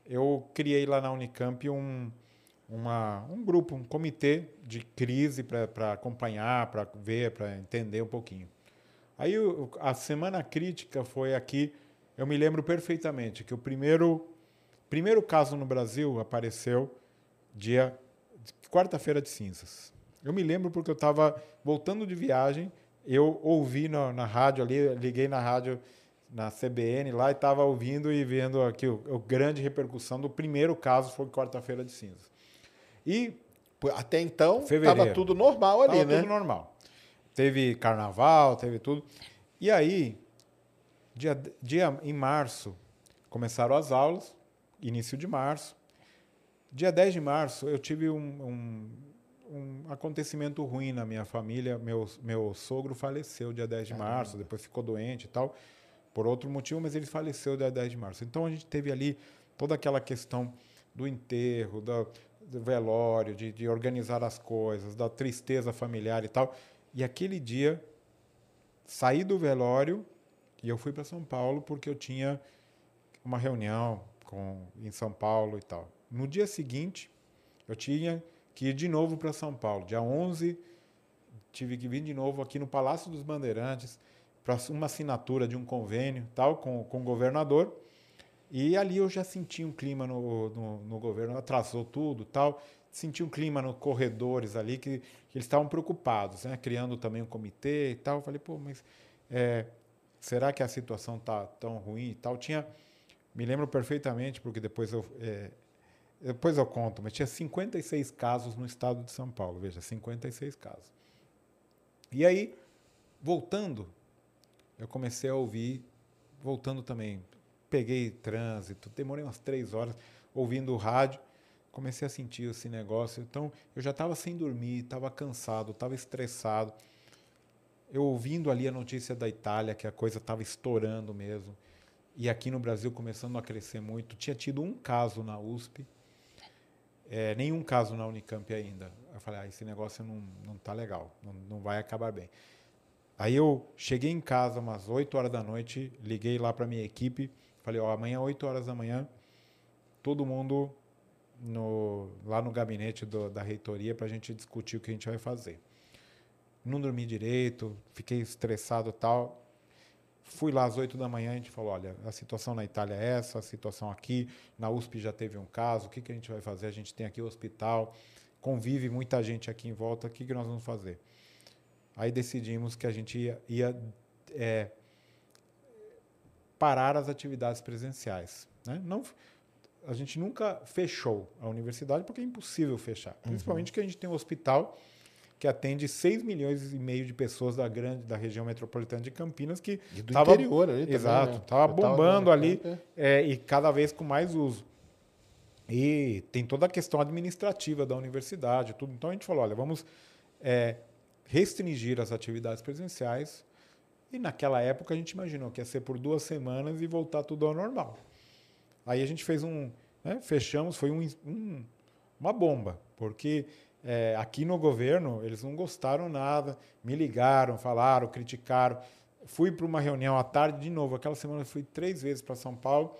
eu criei lá na Unicamp um grupo, um comitê de crise para acompanhar, para ver, para entender um pouquinho. Aí a semana crítica foi aqui, eu me lembro perfeitamente que o primeiro caso no Brasil apareceu dia quarta-feira de cinzas. Eu me lembro porque eu estava voltando de viagem, eu ouvi na rádio ali, liguei na rádio na CBN lá e estava ouvindo e vendo aqui a grande repercussão do primeiro caso, foi quarta-feira de cinzas. E até então estava tudo normal ali, né? Estava tudo normal. Teve carnaval, teve tudo. E aí, em março, começaram as aulas, início de março. Dia 10 de março, eu tive um acontecimento ruim na minha família. Meu sogro faleceu dia 10 de março, depois ficou doente e tal, por outro motivo, mas ele faleceu dia 10 de março. Então, a gente teve ali toda aquela questão do enterro, do velório, de organizar as coisas, da tristeza familiar e tal. E aquele dia, saí do velório e eu fui para São Paulo porque eu tinha uma reunião em São Paulo e tal. No dia seguinte, eu tinha que ir de novo para São Paulo. Dia 11, tive que vir de novo aqui no Palácio dos Bandeirantes para uma assinatura de um convênio tal, com o governador. E ali eu já senti um clima no governo, atrasou tudo tal. Senti um clima nos corredores ali, que eles estavam preocupados, né? Criando também um comitê e tal. Eu falei, pô, mas será que a situação está tão ruim e tal? Me lembro perfeitamente, porque depois eu conto, mas tinha 56 casos no estado de São Paulo, veja, 56 casos. E aí, voltando, eu comecei a ouvir, voltando também, peguei trânsito, demorei umas 3 horas ouvindo o rádio, comecei a sentir esse negócio. Então, eu já estava sem dormir, estava cansado, estava estressado. Eu ouvindo ali a notícia da Itália, que a coisa estava estourando mesmo, e aqui no Brasil começando a crescer muito. Tinha tido um caso na USP, nenhum caso na Unicamp ainda. Eu falei, esse negócio não está legal, não vai acabar bem. Aí eu cheguei em casa umas 8 horas da noite, liguei lá para a minha equipe, falei, amanhã, 8 horas da manhã, todo mundo lá no gabinete da reitoria para a gente discutir o que a gente vai fazer. Não dormi direito, fiquei estressado e tal. Fui lá às 8 da manhã, a gente falou, olha, a situação na Itália é essa, a situação aqui, na USP já teve um caso, o que a gente vai fazer? A gente tem aqui o hospital, convive muita gente aqui em volta, o que nós vamos fazer? Aí decidimos que a gente ia parar as atividades presenciais, né? Não, a gente nunca fechou a universidade, porque é impossível fechar, principalmente que a gente tem um hospital que atende 6 milhões e meio de pessoas da região metropolitana de Campinas, que estava interior ali, exato, estava, né, bombando ali, e cada vez com mais uso. E tem toda a questão administrativa da universidade, tudo. Então a gente falou, olha, vamos restringir as atividades presenciais. E naquela época a gente imaginou que ia ser por 2 semanas e voltar tudo ao normal. Aí a gente fez fechamos, foi uma bomba, porque aqui no governo, eles não gostaram nada, me ligaram, falaram, criticaram. Fui para uma reunião à tarde de novo. Aquela semana eu fui 3 vezes para São Paulo.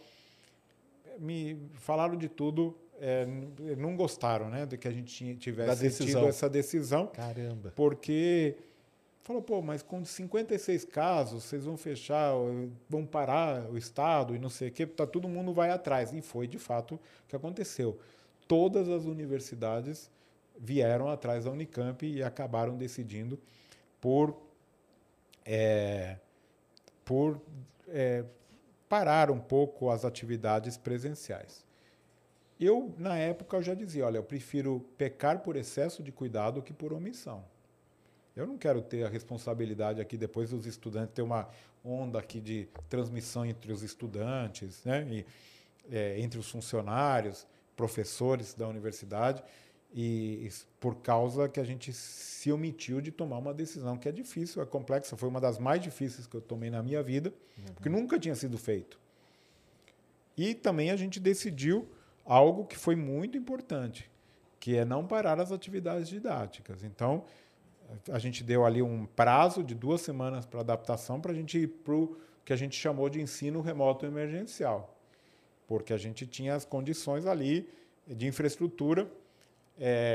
Me falaram de tudo. não gostaram, né, de que a gente tivesse tido essa decisão. Caramba. Porque falou, pô, mas com 56 casos, vocês vão fechar, vão parar o Estado e não sei o quê, tá, todo mundo vai atrás. E foi, de fato, o que aconteceu. Todas as universidades vieram atrás da Unicamp e acabaram decidindo por parar um pouco as atividades presenciais. Eu, na época, eu já dizia, olha, eu prefiro pecar por excesso de cuidado que por omissão. Eu não quero ter a responsabilidade aqui depois dos estudantes, ter uma onda aqui de transmissão entre os estudantes, né? E entre os funcionários, professores da universidade, e por causa que a gente se omitiu de tomar uma decisão que é difícil, é complexa, foi uma das mais difíceis que eu tomei na minha vida, porque nunca tinha sido feito. E também a gente decidiu algo que foi muito importante, que é não parar as atividades didáticas. Então, a gente deu ali um prazo de 2 semanas para adaptação, para a gente ir para o que a gente chamou de ensino remoto emergencial, porque a gente tinha as condições ali de infraestrutura,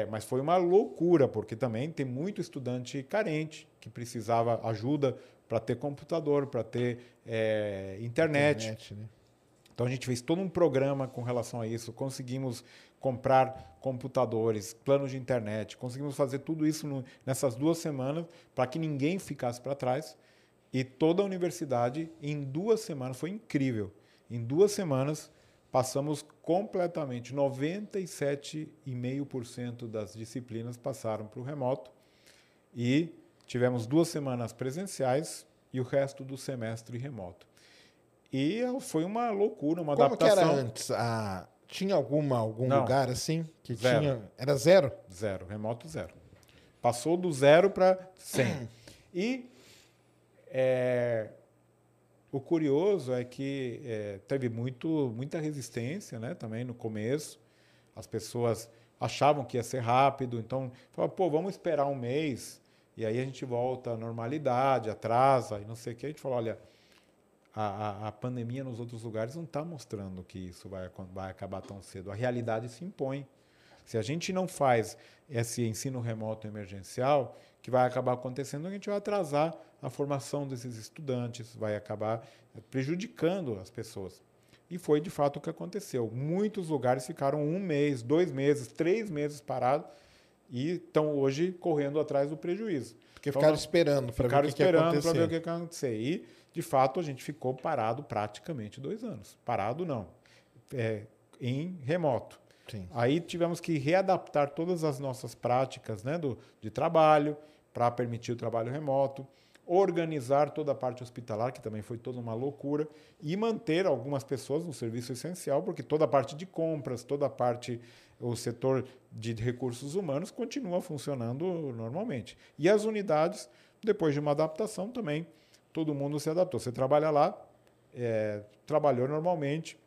mas foi uma loucura, porque também tem muito estudante carente que precisava ajuda para ter computador, para ter internet, né? Então, a gente fez todo um programa com relação a isso, conseguimos comprar computadores, planos de internet, conseguimos fazer tudo isso nessas 2 semanas para que ninguém ficasse para trás. E toda a universidade, em 2 semanas, foi incrível. Em 2 semanas, passamos completamente, 97,5% das disciplinas passaram para o remoto e tivemos 2 semanas presenciais e o resto do semestre remoto. E foi uma loucura, uma adaptação. Como que era antes? Tinha algum não, lugar assim? Que zero. Era zero? Zero, remoto zero. Passou do 0 para 100. E o curioso é que teve muita resistência, né, também no começo. As pessoas achavam que ia ser rápido, então falavam, pô, vamos esperar um mês e aí a gente volta à normalidade, atrasa e não sei o que. A gente falou, olha, a pandemia nos outros lugares não está mostrando que isso vai acabar tão cedo. A realidade se impõe. Se a gente não faz esse ensino remoto emergencial, o que vai acabar acontecendo é que a gente vai atrasar a formação desses estudantes, vai acabar prejudicando as pessoas. E foi, de fato, o que aconteceu. Muitos lugares ficaram 1 mês, 2 meses, 3 meses parados e estão hoje correndo atrás do prejuízo. Porque então, esperando para ver o que ia acontecer. Ficaram esperando para ver o que ia acontecer. E, de fato, a gente ficou parado praticamente 2 anos. Parado não. Em remoto. Sim. Aí tivemos que readaptar todas as nossas práticas, né, de trabalho para permitir o trabalho remoto, organizar toda a parte hospitalar, que também foi toda uma loucura, e manter algumas pessoas no serviço essencial, porque toda a parte de compras, toda a parte... O setor de recursos humanos continua funcionando normalmente. E as unidades, depois de uma adaptação também, todo mundo se adaptou. Você trabalha lá, trabalhou normalmente,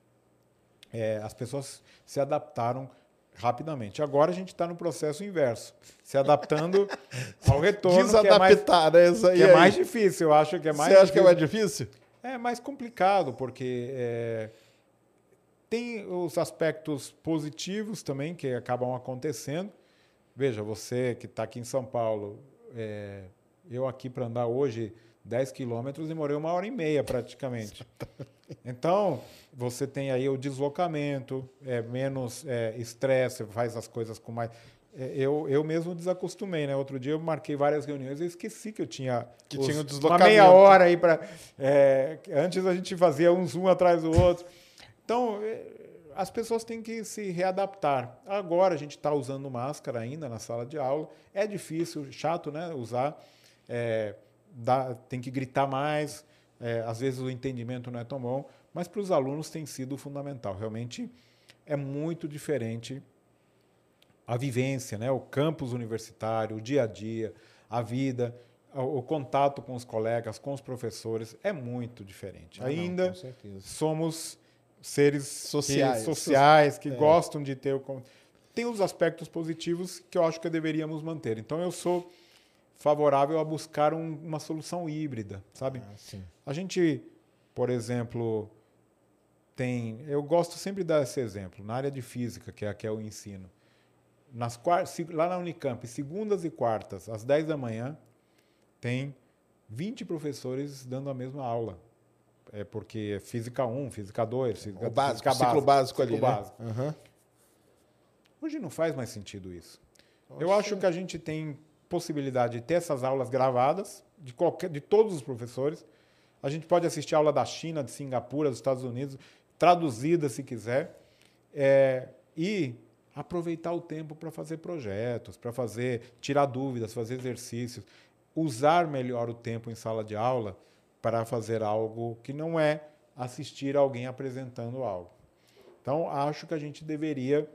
as pessoas se adaptaram rapidamente. Agora a gente está no processo inverso, se adaptando ao retorno. Desadaptar, que é mais difícil, eu acho que é mais difícil. Você acha que é mais difícil? É mais complicado, porque... Tem os aspectos positivos também que acabam acontecendo. Veja, você que está aqui em São Paulo, eu aqui para andar hoje 10 quilômetros demorei 1h30 praticamente. Então, você tem aí o deslocamento, menos estresse, faz as coisas com mais... Eu mesmo desacostumei, né? Outro dia eu marquei várias reuniões e esqueci que eu tinha o deslocamento. Uma meia hora aí para... antes a gente fazia um zoom atrás do outro... Então, as pessoas têm que se readaptar. Agora, a gente está usando máscara ainda na sala de aula. É difícil, chato, né? Usar. Tem que gritar mais. Às vezes, o entendimento não é tão bom. Mas, para os alunos, tem sido fundamental. Realmente, é muito diferente a vivência, né? O campus universitário, o dia a dia, a vida, o contato com os colegas, com os professores. É muito diferente. Ainda não, com certeza. Somos... seres sociais que gostam de ter... Tem os aspectos positivos que eu acho que deveríamos manter. Então, eu sou favorável a buscar uma solução híbrida, sabe? A gente, por exemplo, tem... Eu gosto sempre de dar esse exemplo. Na área de física, que é a que eu ensino, lá na Unicamp, segundas e quartas, às 10 da manhã, tem 20 professores dando a mesma aula. É porque é física 1, física 2, física básica. O ciclo básico ali, né? Uhum. Hoje não faz mais sentido isso. Oxe. Eu acho que a gente tem possibilidade de ter essas aulas gravadas, de todos os professores. A gente pode assistir a aula da China, de Singapura, dos Estados Unidos, traduzida se quiser, e aproveitar o tempo para fazer projetos, para tirar dúvidas, fazer exercícios, usar melhor o tempo em sala de aula para fazer algo que não é assistir alguém apresentando algo. Então, acho que a gente deveria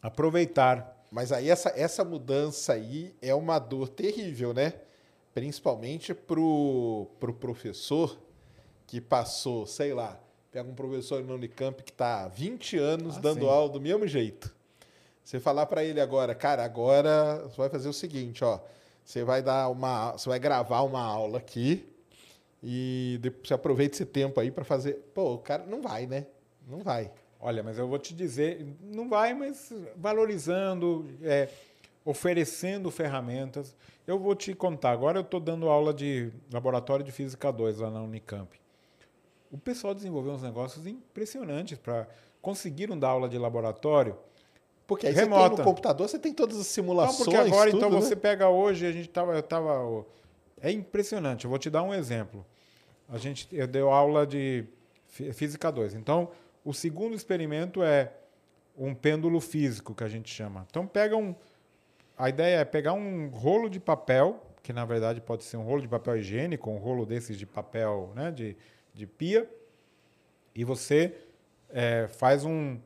aproveitar. Mas aí essa mudança aí é uma dor terrível, né? Principalmente pro professor que passou, sei lá, pega um professor no Unicamp que está há 20 anos dando aula do mesmo jeito. Você falar para ele agora, cara, agora você vai fazer o seguinte, ó, você vai gravar uma aula aqui e depois você aproveita esse tempo aí para fazer. Pô, o cara não vai, né? Não vai. Olha, mas eu vou te dizer, não vai, mas valorizando, oferecendo ferramentas. Eu vou te contar, agora eu estou dando aula de laboratório de Física 2 lá na Unicamp. O pessoal desenvolveu uns negócios impressionantes para conseguiram dar aula de laboratório. Porque aí remota. Você tem no computador, você tem todas as simulações. Não, porque agora, tudo, então, né? Você pega hoje, é impressionante, eu vou te dar um exemplo. Eu dei aula de Física 2, então... O segundo experimento é um pêndulo físico, que a gente chama. Então, a ideia é pegar um rolo de papel, que na verdade pode ser um rolo de papel higiênico, um rolo desses de papel, né, de pia, e você faz um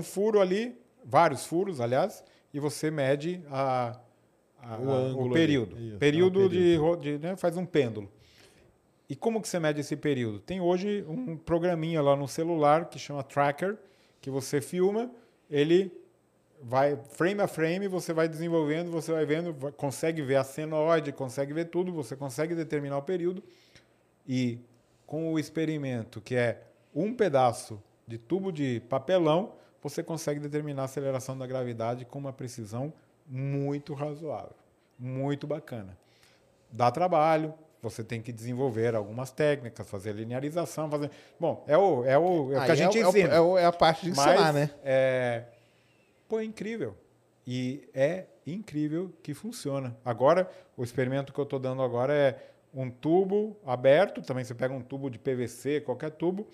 furo ali, vários furos, aliás, e você mede o período. Isso, período. Faz um pêndulo. E como que você mede esse período? Tem hoje um programinha lá no celular que chama Tracker, que você filma, ele vai frame a frame, você vai desenvolvendo, você vai vendo, consegue ver a senoide, consegue ver tudo, você consegue determinar o período. E com o experimento, que é um pedaço de tubo de papelão, você consegue determinar a aceleração da gravidade com uma precisão muito razoável, muito bacana. Dá trabalho. Você tem que desenvolver algumas técnicas, fazer linearização, fazer... Bom, é o que a gente ensina. É a parte de ensinar, né? É incrível. E é incrível que funciona. Agora, o experimento que eu estou dando agora é um tubo aberto, também você pega um tubo de PVC, qualquer tubo,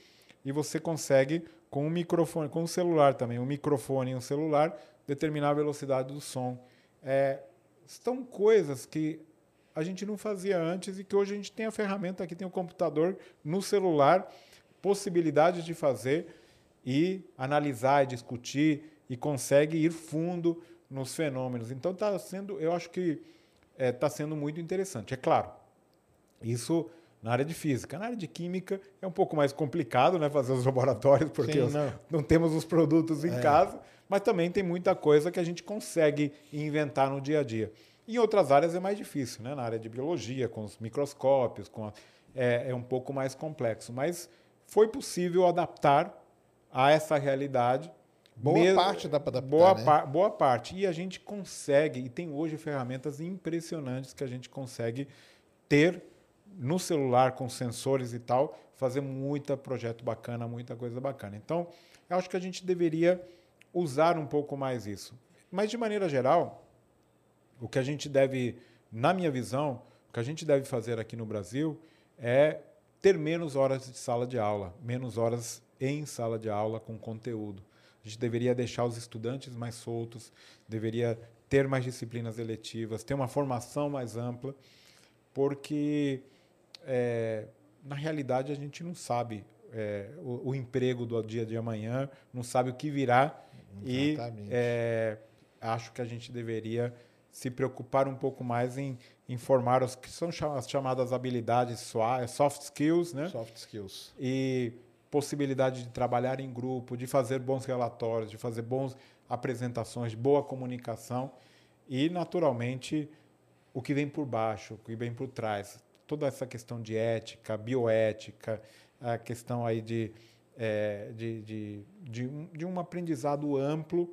e você consegue, com um microfone, com um celular também, um microfone e um celular, determinar a velocidade do som. São coisas que... a gente não fazia antes e que hoje a gente tem a ferramenta aqui, tem o computador, no celular, possibilidades de fazer e analisar e discutir e consegue ir fundo nos fenômenos. Então, eu acho que está sendo muito interessante. É claro, isso na área de física. Na área de química é um pouco mais complicado, né, fazer os laboratórios, porque não temos os produtos em casa, mas também tem muita coisa que a gente consegue inventar no dia a dia. Em outras áreas é mais difícil, né? Na área de biologia, com os microscópios, é um pouco mais complexo. Mas foi possível adaptar a essa realidade. Boa parte dá para adaptar, né? Boa parte. E a gente consegue, e tem hoje ferramentas impressionantes que a gente consegue ter no celular, com sensores e tal, fazer muito projeto bacana, muita coisa bacana. Então, eu acho que a gente deveria usar um pouco mais isso. Mas, de maneira geral... O que a gente deve, na minha visão, o que a gente deve fazer aqui no Brasil é ter menos horas de sala de aula, menos horas em sala de aula com conteúdo. A gente deveria deixar os estudantes mais soltos, deveria ter mais disciplinas eletivas, ter uma formação mais ampla, porque, na realidade, a gente não sabe o emprego do dia de amanhã, não sabe o que virá. Exatamente. E acho que a gente deveria... se preocupar um pouco mais em informar os que são as chamadas habilidades soft skills, né? Soft skills. E possibilidade de trabalhar em grupo, de fazer bons relatórios, de fazer boas apresentações, boa comunicação e, naturalmente, o que vem por baixo, o que vem por trás. Toda essa questão de ética, bioética, a questão aí de de um aprendizado amplo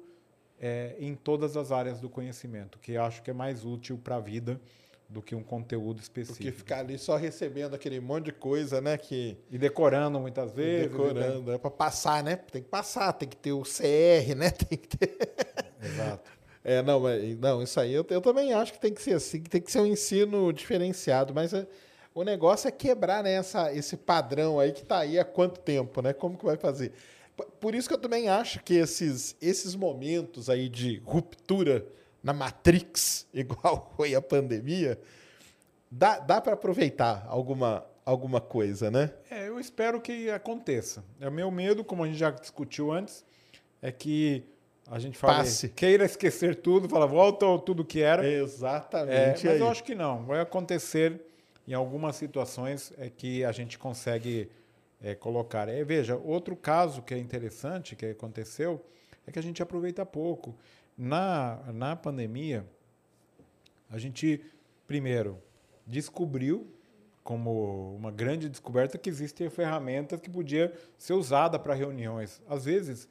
em todas as áreas do conhecimento, que acho que é mais útil para a vida do que um conteúdo específico. Porque ficar ali só recebendo aquele monte de coisa, né? Que... E decorando muitas vezes. E decorando, né? É para passar, né? Tem que passar, tem que ter o CR, né? Tem que ter... Exato. É, não, mas, não, isso aí eu também acho que tem que ser assim, que tem que ser um ensino diferenciado, mas o negócio é quebrar, né, esse padrão aí que está aí há quanto tempo, né? Como que vai fazer? Por isso que eu também acho que esses momentos aí de ruptura na Matrix, igual foi a pandemia, dá para aproveitar alguma coisa, né? É, eu espero que aconteça. É o meu medo, como a gente já discutiu antes, é que a gente fala, queira esquecer tudo, fala, volta ao tudo que era. Exatamente. Mas eu acho que não. Vai acontecer em algumas situações que a gente consegue colocar. Veja, outro caso que é interessante, que aconteceu, é que a gente aproveita pouco. Na pandemia, a gente, primeiro, descobriu, como uma grande descoberta, que existem ferramentas que podia ser usada para reuniões. Às vezes...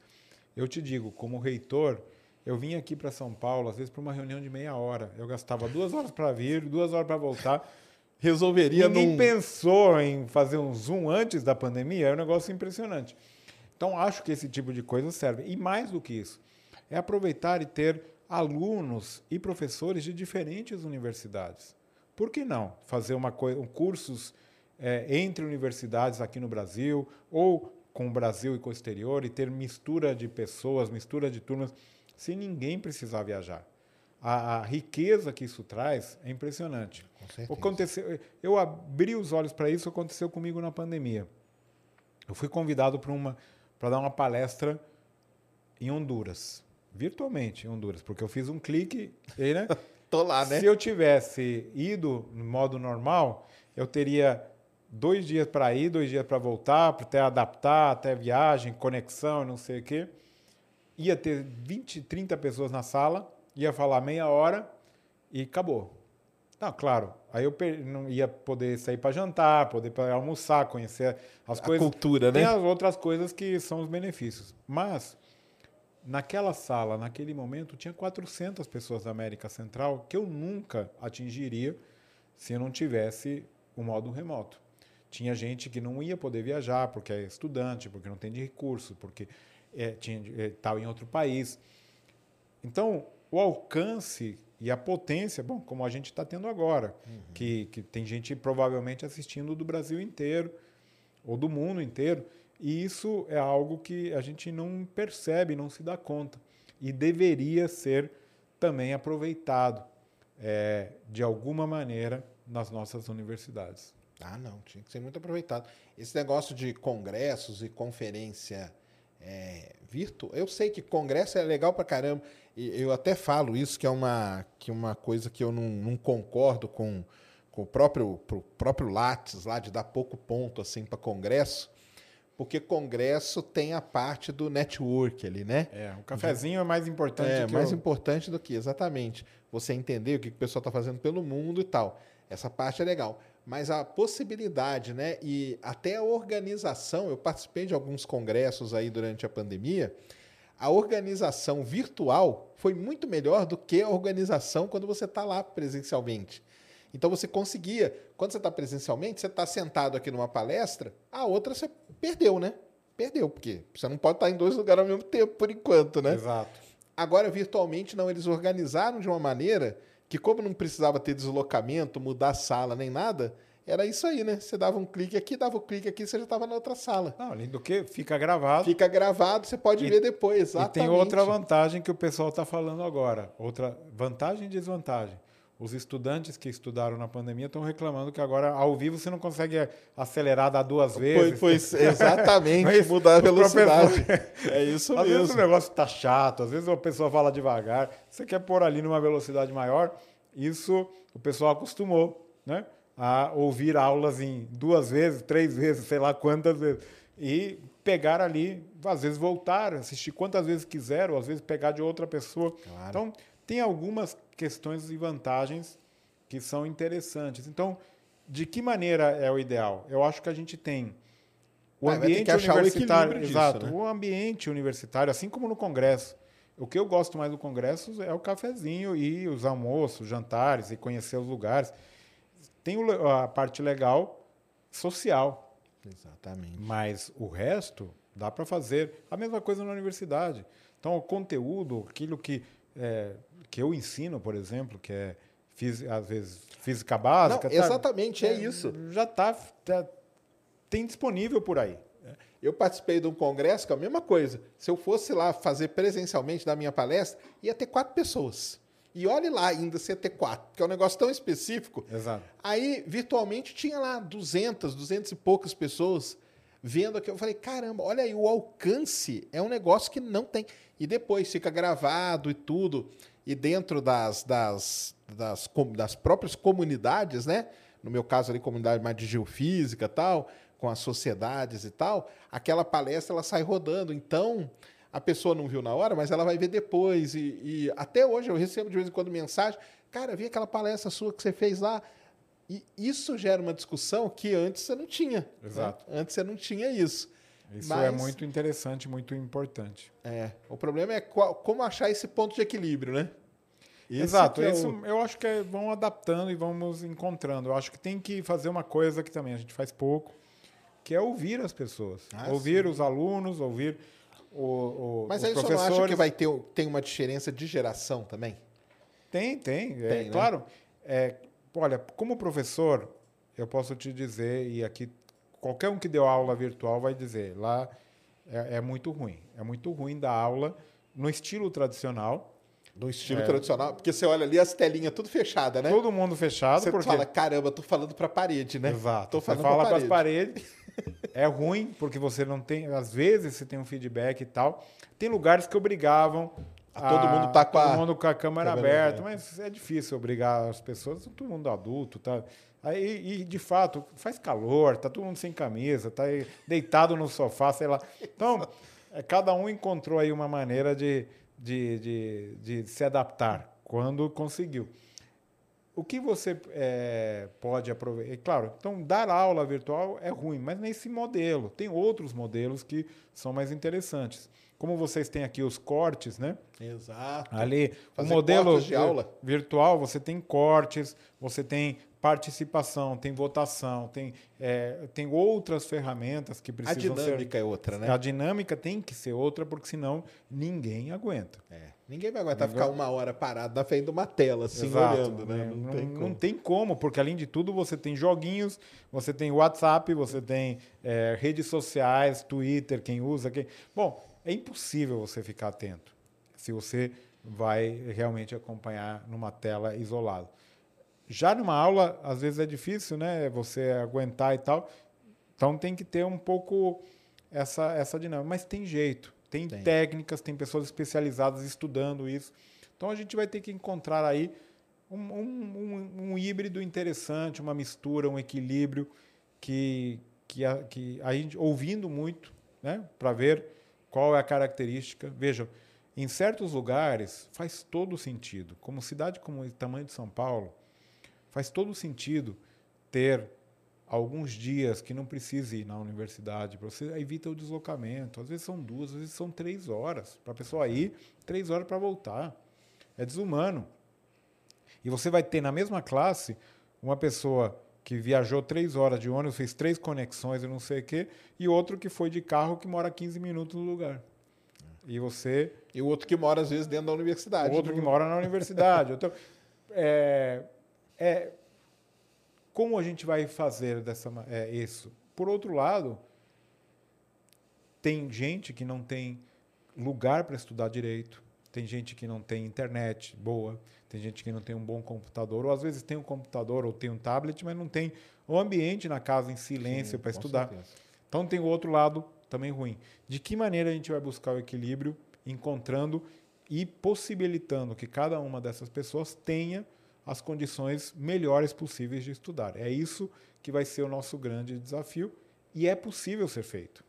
Eu te digo, como reitor, eu vim aqui para São Paulo, às vezes, para uma reunião de meia hora. Eu gastava 2 horas para vir, 2 horas para voltar. Resolveria num... Ninguém pensou em fazer um Zoom antes da pandemia. É um negócio impressionante. Então, acho que esse tipo de coisa serve. E mais do que isso, é aproveitar e ter alunos e professores de diferentes universidades. Por que não fazer cursos entre universidades aqui no Brasil ou... com o Brasil e com o exterior, e ter mistura de pessoas, mistura de turmas, sem ninguém precisar viajar. A riqueza que isso traz é impressionante. Eu abri os olhos para isso, aconteceu comigo na pandemia. Eu fui convidado para dar uma palestra em Honduras, virtualmente em Honduras, porque eu fiz um clique e, né? Tô lá, né? Se eu tivesse ido no modo normal, eu teria... 2 dias para ir, 2 dias para voltar, até adaptar, até viagem, conexão, não sei o quê. Ia ter 20, 30 pessoas na sala, ia falar meia hora e acabou. Não, claro, aí eu não ia poder sair para jantar, poder almoçar, conhecer as coisas. A cultura, né? Tem as outras coisas que são os benefícios. Mas, naquela sala, naquele momento, tinha 400 pessoas da América Central que eu nunca atingiria se eu não tivesse o modo remoto. Tinha gente que não ia poder viajar porque é estudante, porque não tem de recurso, porque estava em outro país. Então, o alcance e a potência, bom, como a gente está tendo agora, que tem gente provavelmente assistindo do Brasil inteiro ou do mundo inteiro, e isso é algo que a gente não percebe, não se dá conta, e deveria ser também aproveitado de alguma maneira nas nossas universidades. Ah, não, tinha que ser muito aproveitado. Esse negócio de congressos e conferência virtual, eu sei que congresso é legal pra caramba, e eu até falo isso, que é uma coisa que eu não concordo com o próprio Lattes, lá de dar pouco ponto assim, para congresso, porque congresso tem a parte do network ali, né? O cafezinho é mais importante. Importante do que, exatamente, você entender o que o pessoal tá fazendo pelo mundo e tal. Essa parte é legal. Mas a possibilidade, né? E até a organização, eu participei de alguns congressos aí durante a pandemia, a organização virtual foi muito melhor do que a organização quando você está lá presencialmente. Então você conseguia, quando você está presencialmente, você está sentado aqui numa palestra, a outra você perdeu, né? Perdeu, porque você não pode estar em 2 lugares ao mesmo tempo, por enquanto, né? Exato. Agora, virtualmente, não, eles organizaram de uma maneira... que como não precisava ter deslocamento, mudar a sala nem nada, era isso aí, né? Você dava um clique aqui, você já estava na outra sala. Não, além do que, fica gravado. Fica gravado, você pode ver depois, exatamente. E tem outra vantagem que o pessoal está falando agora, outra vantagem e desvantagem. Os estudantes que estudaram na pandemia estão reclamando que agora, ao vivo, você não consegue acelerar, dar 2 vezes. Pois, exatamente, mas mudar a velocidade. É isso mesmo. Às vezes o negócio está chato, às vezes a pessoa fala devagar, você quer pôr ali numa velocidade maior, isso o pessoal acostumou, né? A ouvir aulas em 2 vezes, 3 vezes, sei lá quantas vezes. E pegar ali, às vezes voltar, assistir quantas vezes quiser, ou às vezes pegar de outra pessoa. Claro. Então, tem algumas questões e vantagens que são interessantes. Então, de que maneira é o ideal? Eu acho que a gente tem O ambiente vai ter que achar universitário, o equilíbrio disso, exato, né? O ambiente universitário, assim como no Congresso. O que eu gosto mais do Congresso é o cafezinho e os almoços, jantares e conhecer os lugares. Tem a parte legal social. Exatamente. Mas o resto dá para fazer. A mesma coisa na universidade. Então, o conteúdo, aquilo que eu ensino, por exemplo, que é, às vezes, física básica... Não, exatamente, é isso. Já está... tem disponível por aí. Eu participei de um congresso que é a mesma coisa. Se eu fosse lá fazer presencialmente da minha palestra, ia ter 4 pessoas. E olhe lá ainda se ia ter 4, porque é um negócio tão específico. Exato. Aí, virtualmente, tinha lá 200, 200 e poucas pessoas vendo aquilo. Eu falei, caramba, olha aí, o alcance é um negócio que não tem. E depois fica gravado e tudo. E dentro das próprias comunidades, né? No meu caso ali, comunidade mais de geofísica e tal... com as sociedades e tal, aquela palestra ela sai rodando. Então, a pessoa não viu na hora, mas ela vai ver depois. E até hoje eu recebo de vez em quando mensagem, cara, vi aquela palestra sua que você fez lá. E isso gera uma discussão que antes você não tinha. Exato. Né? Antes você não tinha isso. Isso mas, é muito interessante, muito importante. É. O problema é como achar esse ponto de equilíbrio, né? Esse exato, é isso eu acho que vão adaptando e vamos encontrando. Eu acho que tem que fazer uma coisa que também a gente faz pouco, que é ouvir as pessoas, ouvir sim. Os alunos, ouvir os professores. Mas aí você não acha que tem uma diferença de geração também? Tem. É, né? Claro. É, olha, como professor, eu posso te dizer, e aqui qualquer um que deu aula virtual vai dizer, lá é muito ruim dar aula no estilo tradicional. Do estilo tradicional, porque você olha ali as telinhas tudo fechada, né? Todo mundo fechado. Você fala, caramba, tô falando para a parede, né? Exato. Você fala para as paredes. É ruim, porque você não tem... Às vezes você tem um feedback e tal. Tem lugares que obrigavam... Todo mundo com a câmera aberta, mas é difícil obrigar as pessoas. Todo mundo adulto, tá? Aí, de fato, faz calor, tá todo mundo sem camisa, tá aí deitado no sofá, sei lá. Então, cada um encontrou aí uma maneira de se adaptar quando conseguiu. O que você pode aproveitar? Claro, então dar aula virtual é ruim, mas nesse modelo. Tem outros modelos que são mais interessantes. Como vocês têm aqui os cortes, né? Exato. Ali, fazer o modelo de aula virtual, você tem cortes, você tem participação, tem votação, tem outras ferramentas que precisam ser... A dinâmica é outra, né? A dinâmica tem que ser outra, porque senão ninguém aguenta. É. Ninguém vai aguentar ficar uma hora parado na frente de uma tela, assim, exato, olhando, né? Não tem como, porque além de tudo você tem joguinhos, você tem WhatsApp, você tem redes sociais, Twitter, quem usa... Bom, é impossível você ficar atento se você vai realmente acompanhar numa tela isolada. Já numa aula, às vezes é difícil, né? Você aguentar e tal. Então tem que ter um pouco essa dinâmica. Mas tem jeito, tem técnicas, tem pessoas especializadas estudando isso. Então a gente vai ter que encontrar aí um híbrido interessante, uma mistura, um equilíbrio que a gente, ouvindo muito, né? Para ver qual é a característica. Vejam, em certos lugares faz todo sentido. Como cidade como o tamanho de São Paulo, faz todo sentido ter alguns dias que não precise ir na universidade, para você evita o deslocamento. Às vezes são 2, às vezes são 3 horas para a pessoa ir, 3 horas para voltar. É desumano. E você vai ter na mesma classe uma pessoa que viajou 3 horas de ônibus, fez 3 conexões e não sei o quê, e outro que foi de carro que mora 15 minutos no lugar. E você... E o outro que mora, às vezes, dentro da universidade. O outro que mora na universidade. Outro... Como a gente vai fazer isso? Por outro lado, tem gente que não tem lugar para estudar direito, tem gente que não tem internet boa, tem gente que não tem um bom computador, ou às vezes tem um computador ou tem um tablet, mas não tem o ambiente na casa em silêncio para estudar. Certeza. Então tem o outro lado também ruim. De que maneira a gente vai buscar o equilíbrio, encontrando e possibilitando que cada uma dessas pessoas tenha as condições melhores possíveis de estudar. É isso que vai ser o nosso grande desafio e é possível ser feito.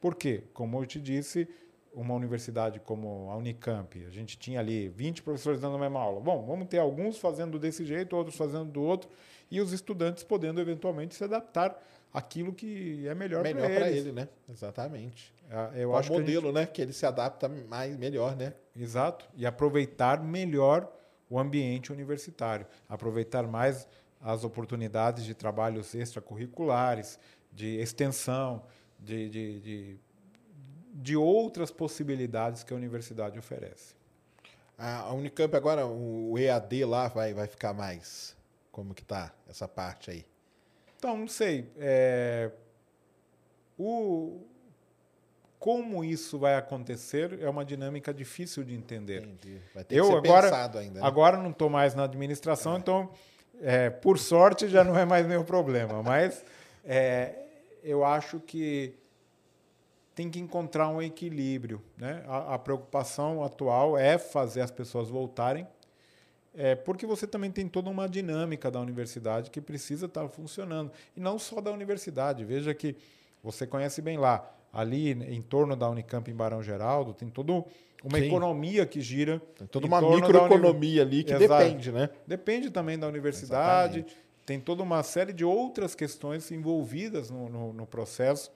Por quê? Como eu te disse, uma universidade como a Unicamp, a gente tinha ali 20 professores dando a mesma aula. Bom, vamos ter alguns fazendo desse jeito, outros fazendo do outro e os estudantes podendo eventualmente se adaptar aquilo que é melhor para ele. Melhor para ele, né? Exatamente. Eu acho que o modelo, né? Que ele se adapta mais, melhor, né? Exato. E aproveitar melhor o ambiente universitário. Aproveitar mais as oportunidades de trabalhos extracurriculares, de extensão, de outras possibilidades que a universidade oferece. A Unicamp agora, o EAD lá vai ficar mais... Como que está essa parte aí? Então, não sei. Como isso vai acontecer é uma dinâmica difícil de entender. Entendi. Vai ter que ser pensado ainda. Né? Agora não estou mais na administração, então, por sorte, já não é mais meu problema. Mas eu acho que tem que encontrar um equilíbrio. Né? A preocupação atual é fazer as pessoas voltarem, porque você também tem toda uma dinâmica da universidade que precisa estar funcionando. E não só da universidade. Veja que você conhece bem lá. Ali, em torno da Unicamp, em Barão Geraldo, tem toda uma economia que gira. Tem toda uma microeconomia ali que depende, né? Depende também da universidade. Exatamente. Tem toda uma série de outras questões envolvidas no processo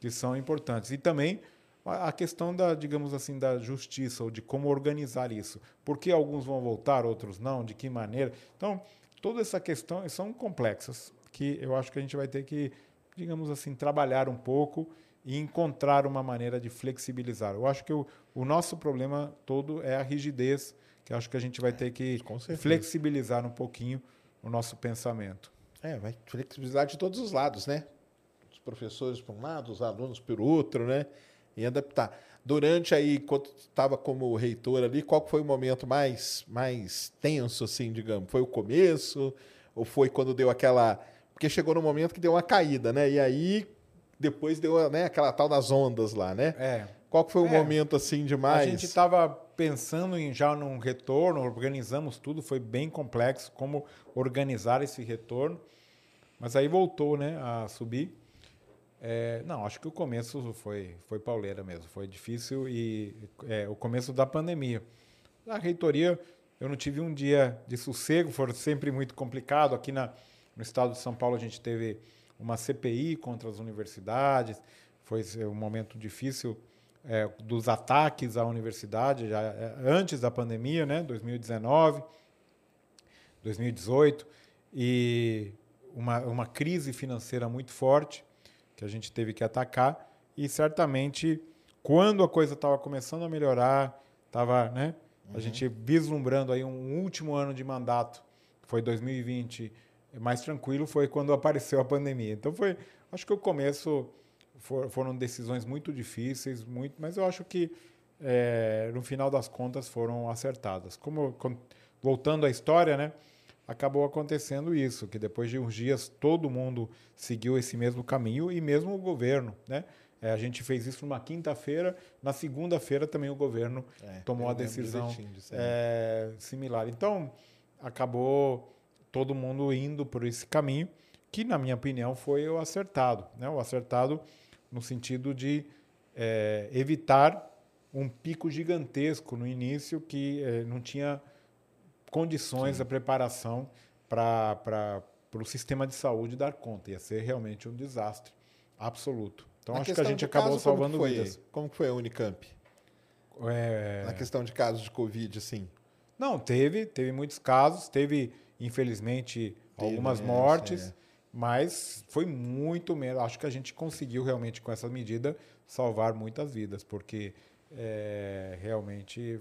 que são importantes. E também... a questão da, digamos assim, da justiça, ou de como organizar isso. Por que alguns vão voltar, outros não? De que maneira? Então, toda essa questão são complexas, que eu acho que a gente vai ter que, digamos assim, trabalhar um pouco e encontrar uma maneira de flexibilizar. Eu acho que o nosso problema todo é a rigidez, que eu acho que a gente vai ter que flexibilizar um pouquinho o nosso pensamento. Vai flexibilizar de todos os lados, né? Os professores por um lado, os alunos por outro, né? E adaptar. Durante aí, quando estava como reitor ali, qual foi o momento mais tenso, assim, digamos? Foi o começo? Ou foi quando deu aquela... Porque chegou no momento que deu uma caída, né? E aí, depois deu, né, aquela tal das ondas lá, né? Qual foi o momento, assim, demais? A gente estava pensando já num retorno, organizamos tudo, foi bem complexo como organizar esse retorno. Mas aí voltou, né, a subir. Não, acho que o começo foi pauleira mesmo, foi difícil, e o começo da pandemia. Na reitoria, eu não tive um dia de sossego, foi sempre muito complicado. Aqui no estado de São Paulo, a gente teve uma CPI contra as universidades, foi um momento difícil dos ataques à universidade, já antes da pandemia, né, 2019, 2018, e uma crise financeira muito forte, que a gente teve que atacar, e certamente quando a coisa estava começando a melhorar, estava, né, a gente vislumbrando aí um último ano de mandato, que foi 2020, mais tranquilo, foi quando apareceu a pandemia. Então foi, acho que o começo foram decisões muito difíceis, mas eu acho que no final das contas foram acertadas. Voltando à história, né? Acabou acontecendo isso, que depois de uns dias todo mundo seguiu esse mesmo caminho, e mesmo o governo, né? A gente fez isso numa quinta-feira, na segunda-feira também o governo tomou a decisão similar. Então, acabou todo mundo indo por esse caminho, que, na minha opinião, foi o acertado, né? O acertado no sentido de evitar um pico gigantesco no início que não tinha... condições da preparação para o sistema de saúde dar conta. Ia ser realmente um desastre absoluto. Então, acho que a gente acabou salvando vidas. Como que foi a Unicamp? Na questão de casos de Covid, sim. Não, teve muitos casos. Teve, infelizmente, algumas mortes. Mas foi muito menos. Acho que a gente conseguiu realmente, com essa medida, salvar muitas vidas. Porque realmente...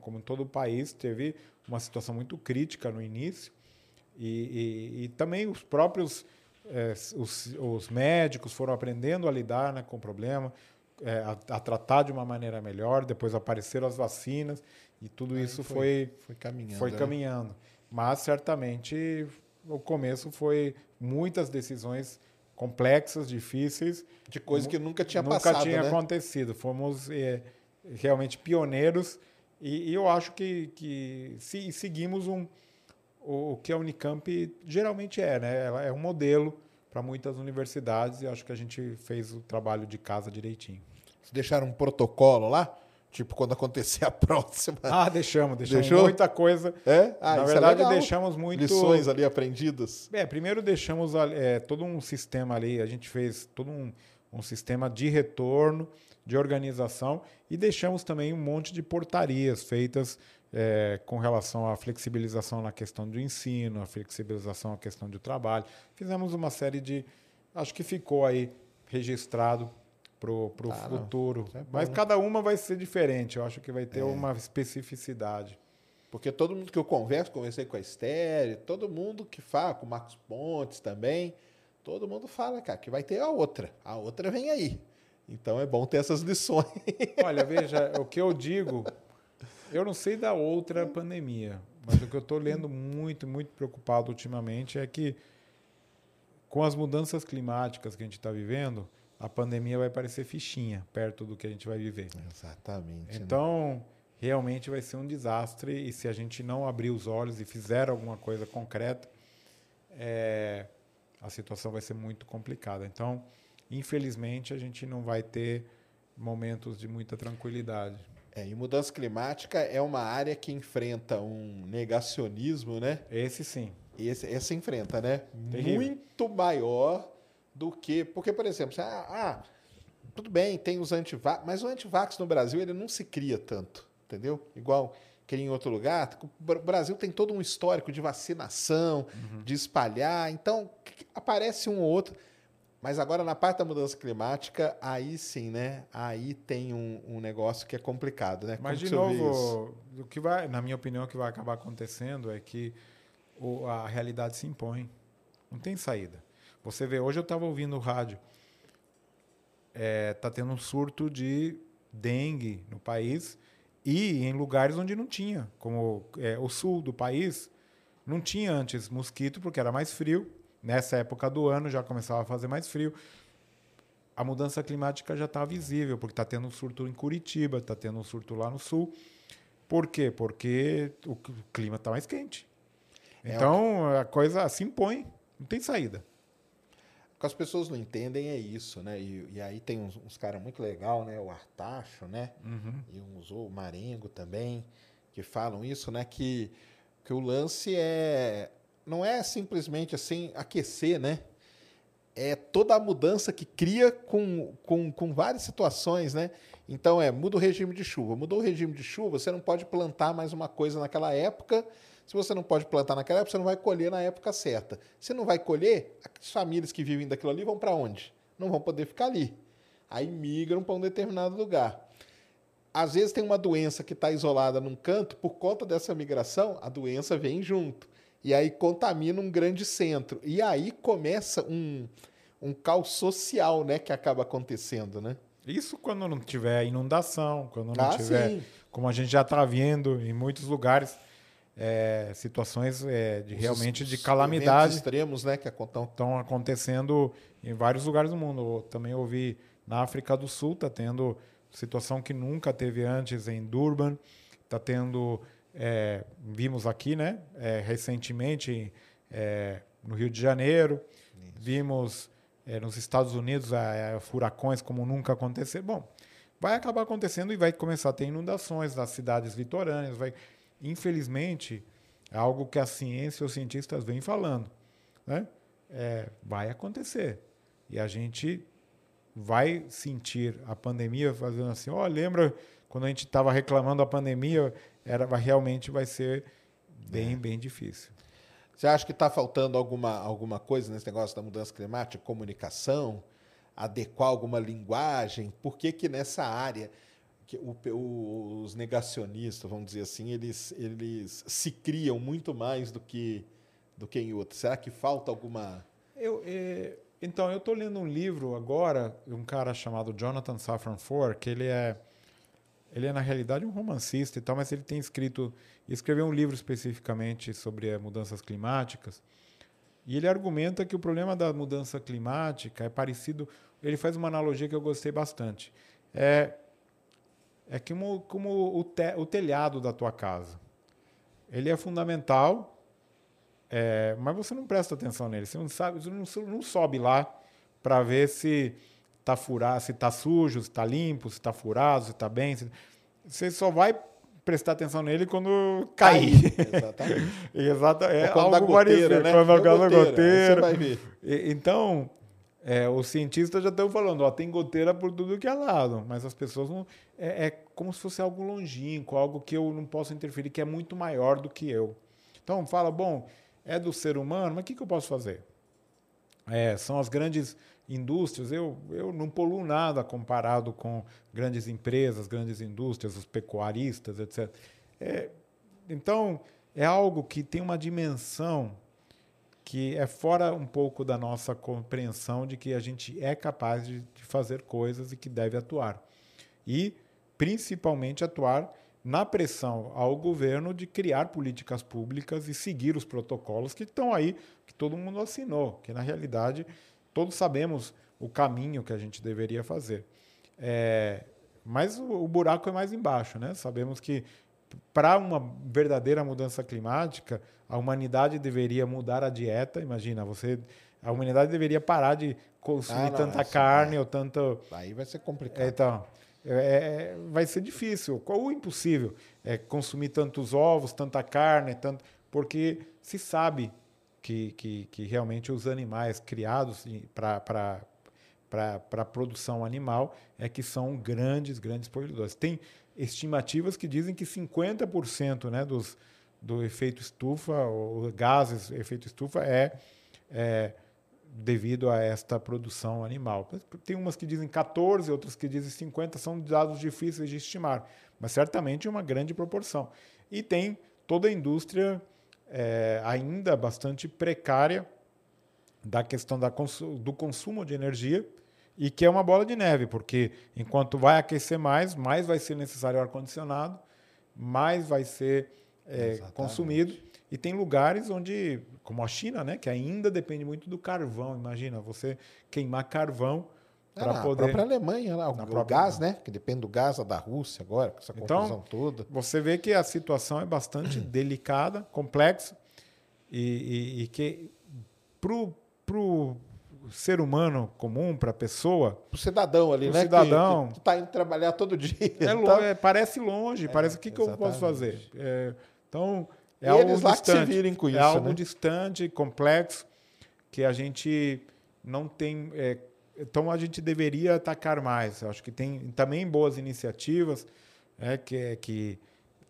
como em todo o país, teve uma situação muito crítica no início, e também os próprios os médicos foram aprendendo a lidar, né, com o problema, a tratar de uma maneira melhor, depois apareceram as vacinas, e tudo isso foi caminhando. Mas, certamente, o começo foi muitas decisões complexas, difíceis. De coisa que nunca tinha passado. Nunca tinha acontecido. Fomos realmente pioneiros. E eu acho que se seguimos o que a Unicamp geralmente né? Ela é um modelo para muitas universidades, e acho que a gente fez o trabalho de casa direitinho. Vocês deixaram um protocolo lá? Tipo, quando acontecer a próxima. Ah, deixamos. Deixou? Muita coisa. É? Ah, na verdade, deixamos muito... Lições ali aprendidas? É, primeiro deixamos todo um sistema ali, a gente fez todo um sistema de retorno, de organização, e deixamos também um monte de portarias feitas com relação à flexibilização na questão do ensino, a flexibilização na questão do trabalho. Fizemos uma série de... Acho que ficou aí registrado para o futuro. É bom, mas cada uma vai ser diferente. Eu acho que vai ter uma especificidade. Porque todo mundo que eu conversei com a Esther, todo mundo que fala, com o Marcos Pontes também, todo mundo fala, cara, que vai ter a outra. A outra vem aí. Então é bom ter essas lições. Olha, veja, o que eu digo, eu não sei da outra pandemia, mas o que eu estou lendo muito, muito preocupado ultimamente é que com as mudanças climáticas que a gente está vivendo, a pandemia vai parecer fichinha perto do que a gente vai viver. Exatamente. Então, realmente vai ser um desastre. E se a gente não abrir os olhos e fizer alguma coisa concreta, a situação vai ser muito complicada. Então, infelizmente, a gente não vai ter momentos de muita tranquilidade. E mudança climática é uma área que enfrenta um negacionismo, né? Esse sim. Essa enfrenta, né? Terrível. Muito maior... do que... Porque, por exemplo, tudo bem, tem os antivax, mas o antivax no Brasil ele não se cria tanto, entendeu? Igual que em outro lugar. O Brasil tem todo um histórico de vacinação, de espalhar, então aparece um ou outro. Mas agora, na parte da mudança climática, aí sim, né? Aí tem um negócio que é complicado, né? Mas, de novo, o que vai, na minha opinião, o que vai acabar acontecendo é que a realidade se impõe. Não tem saída. Você vê, hoje eu estava ouvindo o rádio, está tendo um surto de dengue no país e em lugares onde não tinha, como o sul do país, não tinha antes mosquito porque era mais frio, nessa época do ano já começava a fazer mais frio, a mudança climática já está visível, porque está tendo um surto em Curitiba, está tendo um surto lá no sul, por quê? Porque o clima está mais quente, então a coisa se impõe, não tem saída. O que as pessoas não entendem é isso, né? E aí tem uns caras muito legais, né? O Artacho, né? E o Marengo também, que falam isso, né? Que o lance não é simplesmente assim aquecer, né? É toda a mudança que cria com várias situações, né? Então muda o regime de chuva. Mudou o regime de chuva, você não pode plantar mais uma coisa naquela época. Se você não pode plantar naquela época, você não vai colher na época certa. Se não vai colher, as famílias que vivem daquilo ali vão para onde? Não vão poder ficar ali. Aí migram para um determinado lugar. Às vezes tem uma doença que está isolada num canto, por conta dessa migração, a doença vem junto. E aí contamina um grande centro. E aí começa um caos social, né, que acaba acontecendo, né? Isso quando não tiver inundação, quando não tiver... Sim. Como a gente já está vendo em muitos lugares... situações de calamidade extremos, né, que estão acontecendo em vários lugares do mundo. Eu também ouvi na África do Sul está tendo situação que nunca teve antes em Durban, está tendo vimos aqui, né, recentemente no Rio de Janeiro. Isso. Vimos nos Estados Unidos furacões como nunca aconteceu. Bom, vai acabar acontecendo e vai começar a ter inundações nas cidades litorâneas, infelizmente, é algo que a ciência e os cientistas vêm falando, né? Vai acontecer. E a gente vai sentir a pandemia fazendo assim, lembra quando a gente estava reclamando da pandemia, realmente vai ser bem, bem difícil. Você acha que está faltando alguma coisa nesse negócio da mudança climática, comunicação, adequar alguma linguagem? Por que nessa área... os negacionistas, vamos dizer assim, eles se criam muito mais do que em outros. Será que falta alguma... Então, eu estou lendo um livro agora, um cara chamado Jonathan Safran Foer, que ele é na realidade um romancista e tal, mas ele tem escreveu um livro especificamente sobre mudanças climáticas, e ele argumenta que o problema da mudança climática é parecido... Ele faz uma analogia que eu gostei bastante. É como o telhado da tua casa. Ele é fundamental, mas você não presta atenção nele. Você não sabe, não sobe lá para ver se está sujo, se está limpo, se está furado, se está bem. você só vai prestar atenção nele quando cair. Exatamente. Exato, é quando algo parecido, né? Quando a goteira. Você vai ver. Então, os cientistas já estão falando, ó, tem goteira por tudo que é lado, mas as pessoas não... É como se fosse algo longínquo, algo que eu não posso interferir, que é muito maior do que eu. Então, fala, bom, é do ser humano, mas o que eu posso fazer? São as grandes indústrias, eu não poluo nada comparado com grandes empresas, grandes indústrias, os pecuaristas, etc. Então, é algo que tem uma dimensão que é fora um pouco da nossa compreensão de que a gente é capaz de fazer coisas e que deve atuar. E, principalmente, atuar na pressão ao governo de criar políticas públicas e seguir os protocolos que estão aí, que todo mundo assinou, que, na realidade, todos sabemos o caminho que a gente deveria fazer. Mas o buraco é mais embaixo, né? Sabemos que, para uma verdadeira mudança climática, a humanidade deveria mudar a dieta. Imagina, a humanidade deveria parar de consumir tanta carne ou tanto... Aí vai ser complicado. Então, vai ser difícil, ou impossível, consumir tantos ovos, tanta carne, porque se sabe que realmente os animais criados para a produção animal que são grandes poluidores. Tem estimativas que dizem que 50%, né, do efeito estufa, ou gases efeito estufa, devido a esta produção animal. Tem umas que dizem 14, outras que dizem 50, são dados difíceis de estimar, mas certamente uma grande proporção. E tem toda a indústria ainda bastante precária da questão do consumo de energia, e que é uma bola de neve, porque enquanto vai aquecer mais vai ser necessário ar-condicionado, mais vai ser consumido. E tem lugares onde, como a China, né, que ainda depende muito do carvão. Imagina, você queimar carvão para poder... Na própria Alemanha, gás, né, que depende do gás da Rússia agora, com essa confusão toda. Você vê que a situação é bastante delicada, complexa, e que pro ser humano comum, para a pessoa... Para o cidadão ali, né? Cidadão, que está indo trabalhar todo dia. Parece longe, parece que eu posso fazer. Então, é algo distante, com isso, é algo, né, distante, complexo, que a gente não tem... Então, a gente deveria atacar mais. Eu acho que tem também boas iniciativas, que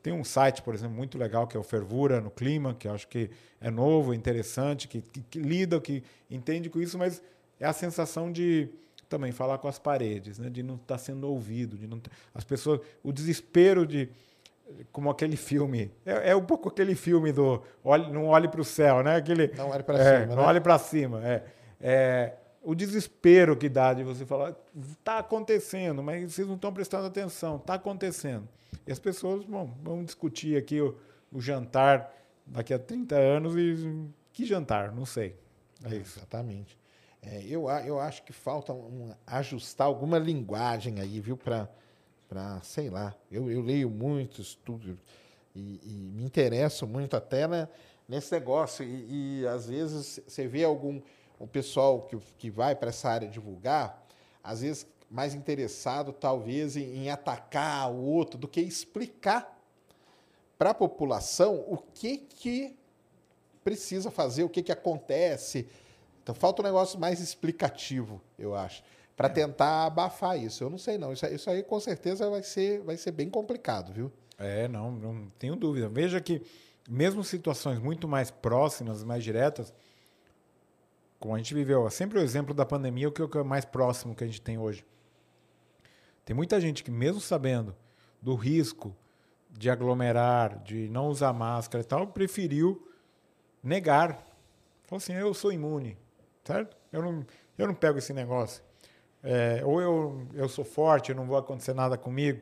tem um site, por exemplo, muito legal, que é o Fervura no Clima, que eu acho que é novo, interessante, que lida, que entende com isso, mas é a sensação de também falar com as paredes, né? De não estar sendo ouvido, de não as pessoas, o desespero de... Como aquele filme. É um pouco aquele filme do Não Olhe para o Céu, né? Aquele, não olhe para cima. Não olhe para cima. O desespero que dá de você falar, está acontecendo, mas vocês não estão prestando atenção, está acontecendo. E as pessoas, bom, vamos discutir aqui o jantar daqui a 30 anos e que jantar, não sei. Isso. Exatamente. Eu acho que falta ajustar alguma linguagem aí, viu, para, sei lá, eu leio muito estudo e me interesso muito até nesse negócio. E às vezes você vê o pessoal que vai para essa área divulgar, às vezes mais interessado talvez em atacar o outro do que explicar para a população o que precisa fazer, o que acontece. Então falta um negócio mais explicativo, eu acho, para tentar abafar isso. Eu não sei, não. Isso aí com certeza vai ser bem complicado, viu? Não tenho dúvida. Veja que mesmo situações muito mais próximas, mais diretas, como a gente viveu, sempre o exemplo da pandemia, o que é mais próximo que a gente tem hoje. Tem muita gente que, mesmo sabendo do risco de aglomerar, de não usar máscara e tal, preferiu negar. Falou assim, eu sou imune, certo? Eu não pego esse negócio. Ou eu sou forte, não vai acontecer nada comigo.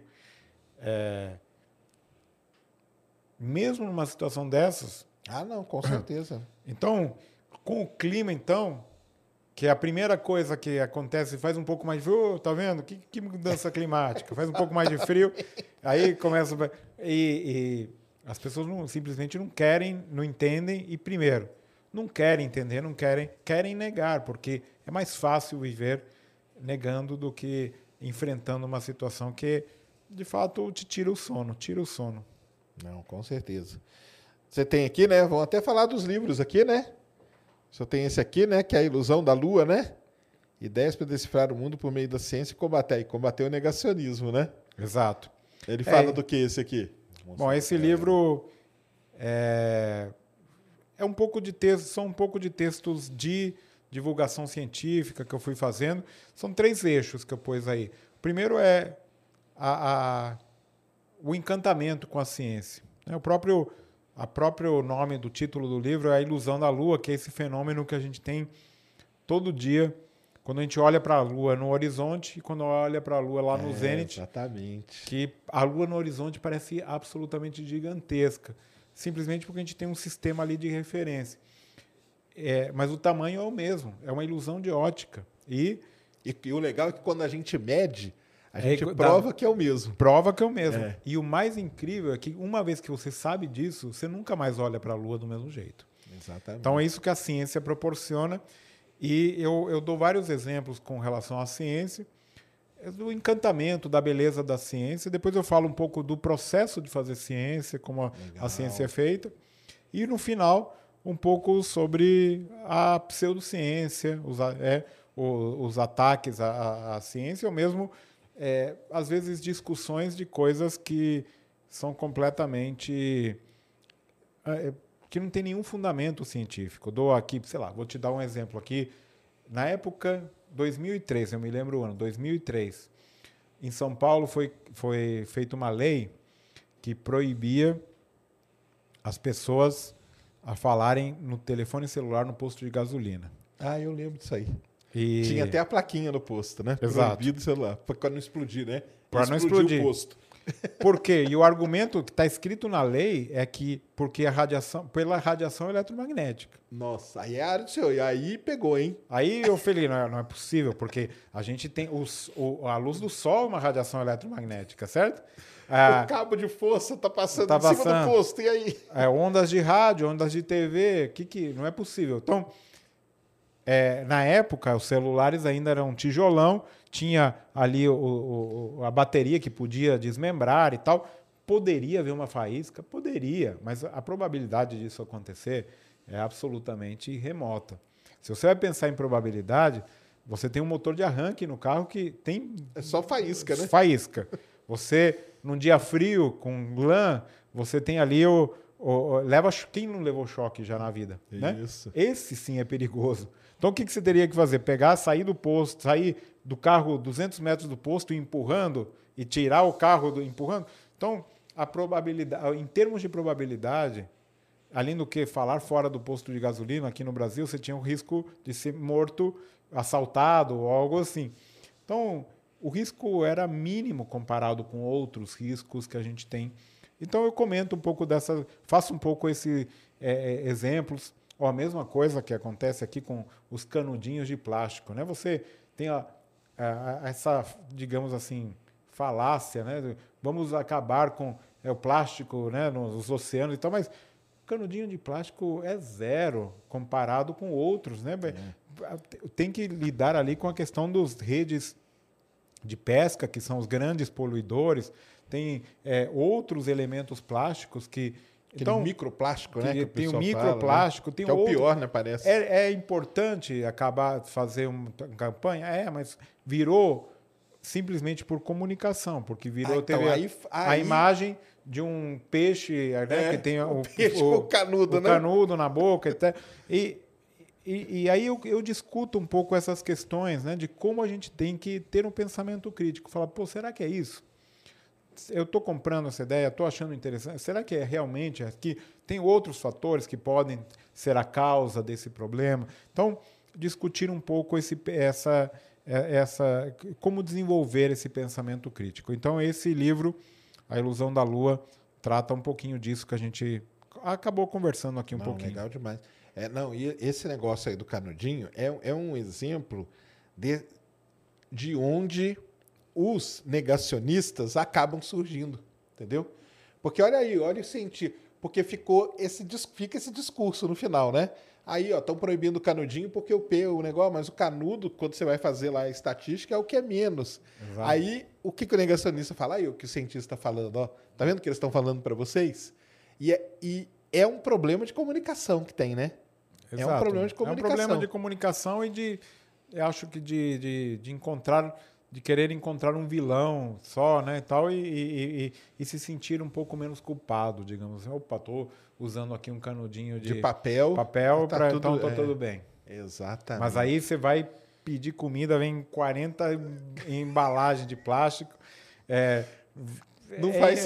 Mesmo numa situação dessas... não, com certeza. Então, com o clima, então, que é a primeira coisa que acontece, faz um pouco mais de frio, tá vendo? Que mudança climática? Faz um pouco mais de frio, aí começa... E as pessoas simplesmente não querem, não entendem, e primeiro, não querem entender, querem negar, porque é mais fácil viver negando do que enfrentando uma situação que de fato, te tira o sono, Não, com certeza. Você tem aqui, né? Vão até falar dos livros aqui, né? Só tem esse aqui, né? Que é A Ilusão da Lua, né? Ideias para decifrar o mundo por meio da ciência e combater o negacionismo, né? Exato. Ele fala do que esse aqui? Bom, esse livro é um pouco de texto, são um pouco de textos de divulgação científica que eu fui fazendo. São três eixos que eu pus aí. O primeiro é o encantamento com a ciência. O próprio nome do título do livro é A Ilusão da Lua, que é esse fenômeno que a gente tem todo dia quando a gente olha para a Lua no horizonte e quando olha para a Lua lá no zênite. Exatamente. Que a Lua no horizonte parece absolutamente gigantesca, simplesmente porque a gente tem um sistema ali de referência. Mas o tamanho é o mesmo, é uma ilusão de ótica. E o legal é que quando a gente mede, a gente prova que é o mesmo. Prova que é o mesmo. É. E o mais incrível é que, uma vez que você sabe disso, você nunca mais olha para a Lua do mesmo jeito. Exatamente. Então, é isso que a ciência proporciona. E eu dou vários exemplos com relação à ciência, do encantamento, da beleza da ciência. Depois eu falo um pouco do processo de fazer ciência, como a ciência é feita. E, no final, um pouco sobre a pseudociência, os ataques à ciência, ou mesmo... às vezes, discussões de coisas que são completamente... que não tem nenhum fundamento científico. Eu dou aqui, vou te dar um exemplo aqui. Na época, 2003, eu me lembro o ano, 2003, em São Paulo foi feita uma lei que proibia as pessoas a falarem no telefone celular no posto de gasolina. Ah, eu lembro disso aí. E... tinha até a plaquinha no posto, né? Exato. Proibido, para não explodir, né? Para não explodir o posto. Por quê? E o argumento que está escrito na lei é que porque pela radiação eletromagnética. Nossa, aí é a área do senhor, e aí pegou, hein? Aí eu falei, não é possível, porque a gente tem a luz do sol é uma radiação eletromagnética, certo? O cabo de força está passando em cima do posto, e aí? Ondas de rádio, ondas de TV, não é possível. Então... na época, os celulares ainda eram um tijolão, tinha ali a bateria que podia desmembrar e tal. Poderia haver uma faísca? Poderia, mas a probabilidade disso acontecer é absolutamente remota. Se você vai pensar em probabilidade, você tem um motor de arranque no carro que tem... é só faísca, né? Faísca. Você, num dia frio, com lã, você tem ali quem não levou choque já na vida? Isso. Né? Esse sim é perigoso. Então, o que você teria que fazer? Pegar, sair do carro 200 metros do posto empurrando e tirar o carro empurrando? Então, a probabilidade, em termos de probabilidade, além do que falar fora do posto de gasolina, aqui no Brasil, você tinha o risco de ser morto, assaltado ou algo assim. Então, o risco era mínimo comparado com outros riscos que a gente tem. Então, eu comento um pouco faço um pouco esses exemplos. A mesma coisa que acontece aqui com os canudinhos de plástico, né? Você tem essa, digamos assim, falácia, né? Vamos acabar com o plástico, né? Nos oceanos e tal, mas canudinho de plástico é zero comparado com outros, né? É. Tem que lidar ali com a questão das redes de pesca, que são os grandes poluidores. Tem outros elementos plásticos que... Então, microplástico, né? Tem o microplástico, tem o outro. É o pior, né? Parece. É importante acabar de fazer uma campanha? Mas virou simplesmente por comunicação, porque virou a imagem de um peixe, né? Que tem o canudo, né? O canudo na boca e tal. E aí eu discuto um pouco essas questões, né? De como a gente tem que ter um pensamento crítico. Falar, será que é isso? Eu estou comprando essa ideia, estou achando interessante. Será que é realmente aqui? Tem outros fatores que podem ser a causa desse problema? Então, discutir um pouco como desenvolver esse pensamento crítico. Então, esse livro, A Ilusão da Lua, trata um pouquinho disso que a gente acabou conversando aqui pouquinho. Legal demais. E esse negócio aí do canudinho é um exemplo de onde... os negacionistas acabam surgindo, entendeu? Porque olha aí, olha o cientista, porque fica esse discurso no final, né? Aí, ó, estão proibindo o canudinho porque o P é o negócio, mas o canudo, quando você vai fazer lá a estatística, é o que é menos. Exato. Aí, o que o negacionista fala? Aí, o que o cientista está falando, ó. Tá vendo o que eles estão falando para vocês? E é um problema de comunicação que tem, né? Exato. É um problema de comunicação. É um problema de comunicação e de... Eu acho que de encontrar... de querer encontrar um vilão só, né, tal, e se sentir um pouco menos culpado, digamos assim. Opa, tô usando aqui um canudinho de papel tá pra, tudo, então tá tudo bem. Exatamente. Mas aí você vai pedir comida, vem 40 embalagens de plástico. Não faz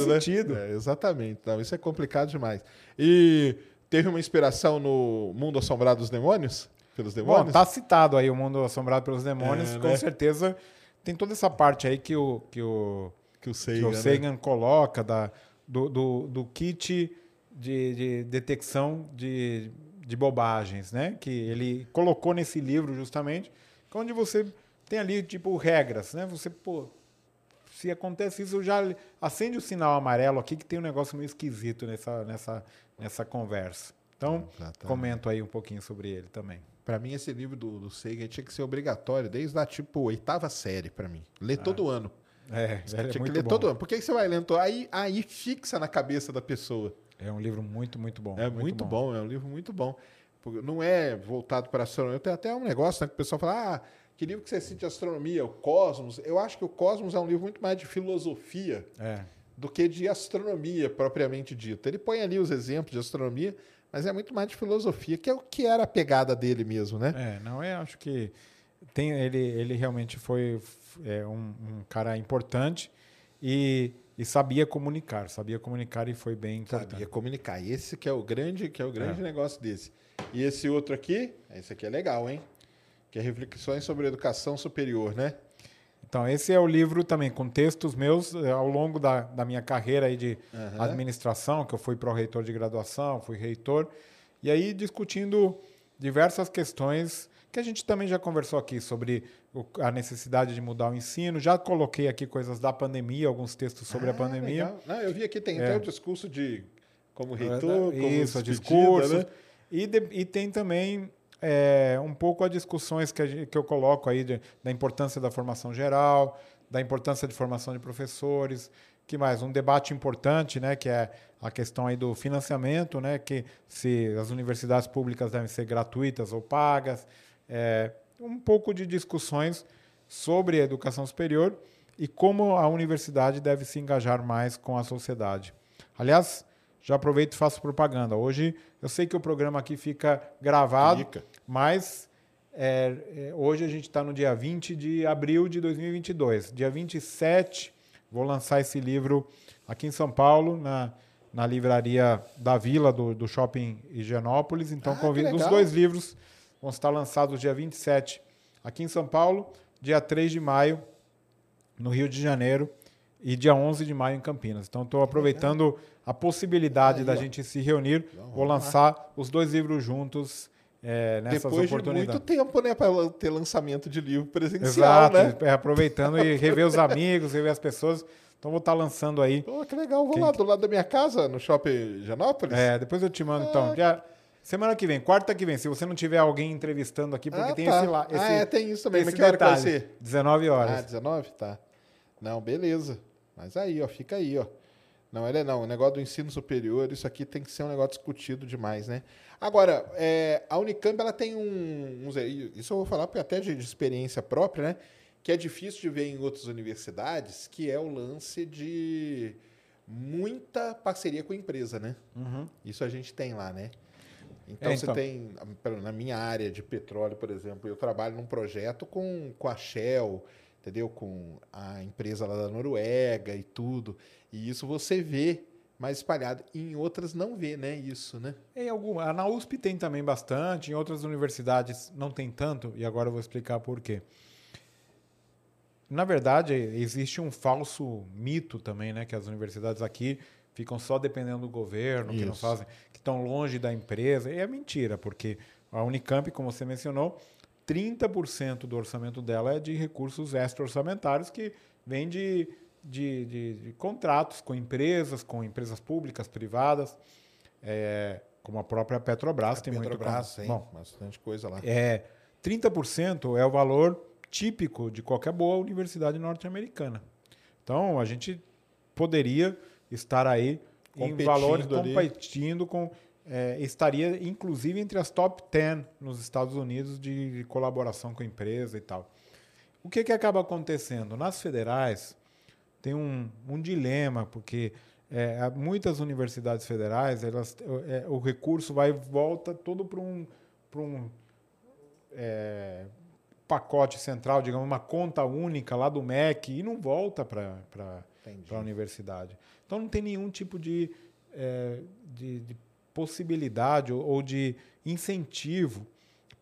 sentido. Né? Exatamente. Não, isso é complicado demais. E teve uma inspiração no Mundo Assombrado dos Demônios? Pelos demônios? Bom, tá citado aí o Mundo Assombrado pelos Demônios, com certeza. Tem toda essa parte aí que o Sagan, né, coloca do kit de detecção de bobagens, né? Que ele colocou nesse livro justamente, onde você tem ali tipo regras, né? Você, pô, se acontece isso, já acende o sinal amarelo aqui que tem um negócio meio esquisito nessa conversa. Então, comento aí um pouquinho sobre ele também. Para mim, esse livro do Sagan tinha que ser obrigatório desde a, tipo, 8ª série, para mim. Ler todo ano. Tinha que ler todo ano. Por que você vai lendo? Aí fixa na cabeça da pessoa. É um livro muito, muito bom. É muito bom. É um livro muito bom. Não é voltado para astronomia. Tem até um negócio, né, que o pessoal fala, que livro que você cita de astronomia? O Cosmos. Eu acho que o Cosmos é um livro muito mais de filosofia do que de astronomia, propriamente dito. Ele põe ali os exemplos de astronomia, mas é muito mais de filosofia, que é o que era a pegada dele mesmo, né? Acho que ele realmente foi um cara importante e sabia comunicar e foi bem importante. Sabia comunicar. Esse que é o grande negócio desse. E esse outro aqui, esse aqui é legal, hein? Que é Reflexões sobre Educação Superior, né? Então, esse é o livro também, com textos meus ao longo da minha carreira aí de administração, que eu fui pró-reitor de graduação, fui reitor, e aí discutindo diversas questões que a gente também já conversou aqui sobre a necessidade de mudar o ensino. Já coloquei aqui coisas da pandemia, alguns textos sobre a pandemia. Legal. Não, eu vi aqui, tem até o discurso de como reitor, como discurso, né? E tem também... um pouco as discussões que eu coloco aí da importância da formação geral, da importância de formação de professores, que mais? Um debate importante, né, que é a questão aí do financiamento, né, que se as universidades públicas devem ser gratuitas ou pagas, um pouco de discussões sobre a educação superior e como a universidade deve se engajar mais com a sociedade. Aliás, já aproveito e faço propaganda. Hoje, eu sei que o programa aqui fica gravado, mas hoje a gente está no dia 20 de abril de 2022. Dia 27, vou lançar esse livro aqui em São Paulo, na Livraria da Vila, do Shopping Higienópolis. Então, convido. Os dois livros vão estar lançados dia 27 aqui em São Paulo, dia 3 de maio no Rio de Janeiro e dia 11 de maio em Campinas. Então, estou aproveitando a possibilidade da gente se reunir. Vou lançar os dois livros juntos nessas oportunidades. Depois de muito tempo, né, para ter lançamento de livro presencial, exato, né? Aproveitando e rever os amigos, rever as pessoas. Então, vou estar lançando aí. Pô, que legal. Vou lá do lado da minha casa, no Shopping Higienópolis. Depois eu te mando, então. Semana que vem, quarta que vem, se você não tiver alguém entrevistando aqui, porque tem esse lá. Tem isso também. Mas que hora que vai ser? 19 horas. 19? Tá. Não, beleza. Mas aí, ó, fica aí, ó. Não, o negócio do ensino superior, isso aqui tem que ser um negócio discutido demais, né? Agora, a Unicamp, ela tem isso eu vou falar até de experiência própria, né? Que é difícil de ver em outras universidades, que é o lance de muita parceria com a empresa, né? Uhum. Isso a gente tem lá, né? Então, você tem... Na minha área de petróleo, por exemplo, eu trabalho num projeto com a Shell... Entendeu? Com a empresa lá da Noruega e tudo. E isso você vê mais espalhado. E em outras não vê, né? Isso, né? Na USP tem também bastante, em outras universidades não tem tanto, e agora eu vou explicar por quê. Na verdade, existe um falso mito também, né? Que as universidades aqui ficam só dependendo do governo, isso, que não fazem, que estão longe da empresa. E é mentira, porque a Unicamp, como você mencionou, 30% do orçamento dela é de recursos extra-orçamentários que vem de contratos com empresas públicas, privadas, como a própria Petrobras. A tem Petrobras, muito... Bom, bastante coisa lá. É, 30% é o valor típico de qualquer boa universidade norte-americana. Então, a gente poderia estar aí competindo em valores, competindo com... estaria, inclusive, entre as top 10 nos Estados Unidos de colaboração com a empresa e tal. O que acaba acontecendo? Nas federais, tem um dilema, porque muitas universidades federais, o recurso vai e volta todo para um pacote central, digamos, uma conta única lá do MEC, e não volta para a universidade. Então, não tem nenhum tipo de possibilidade ou de incentivo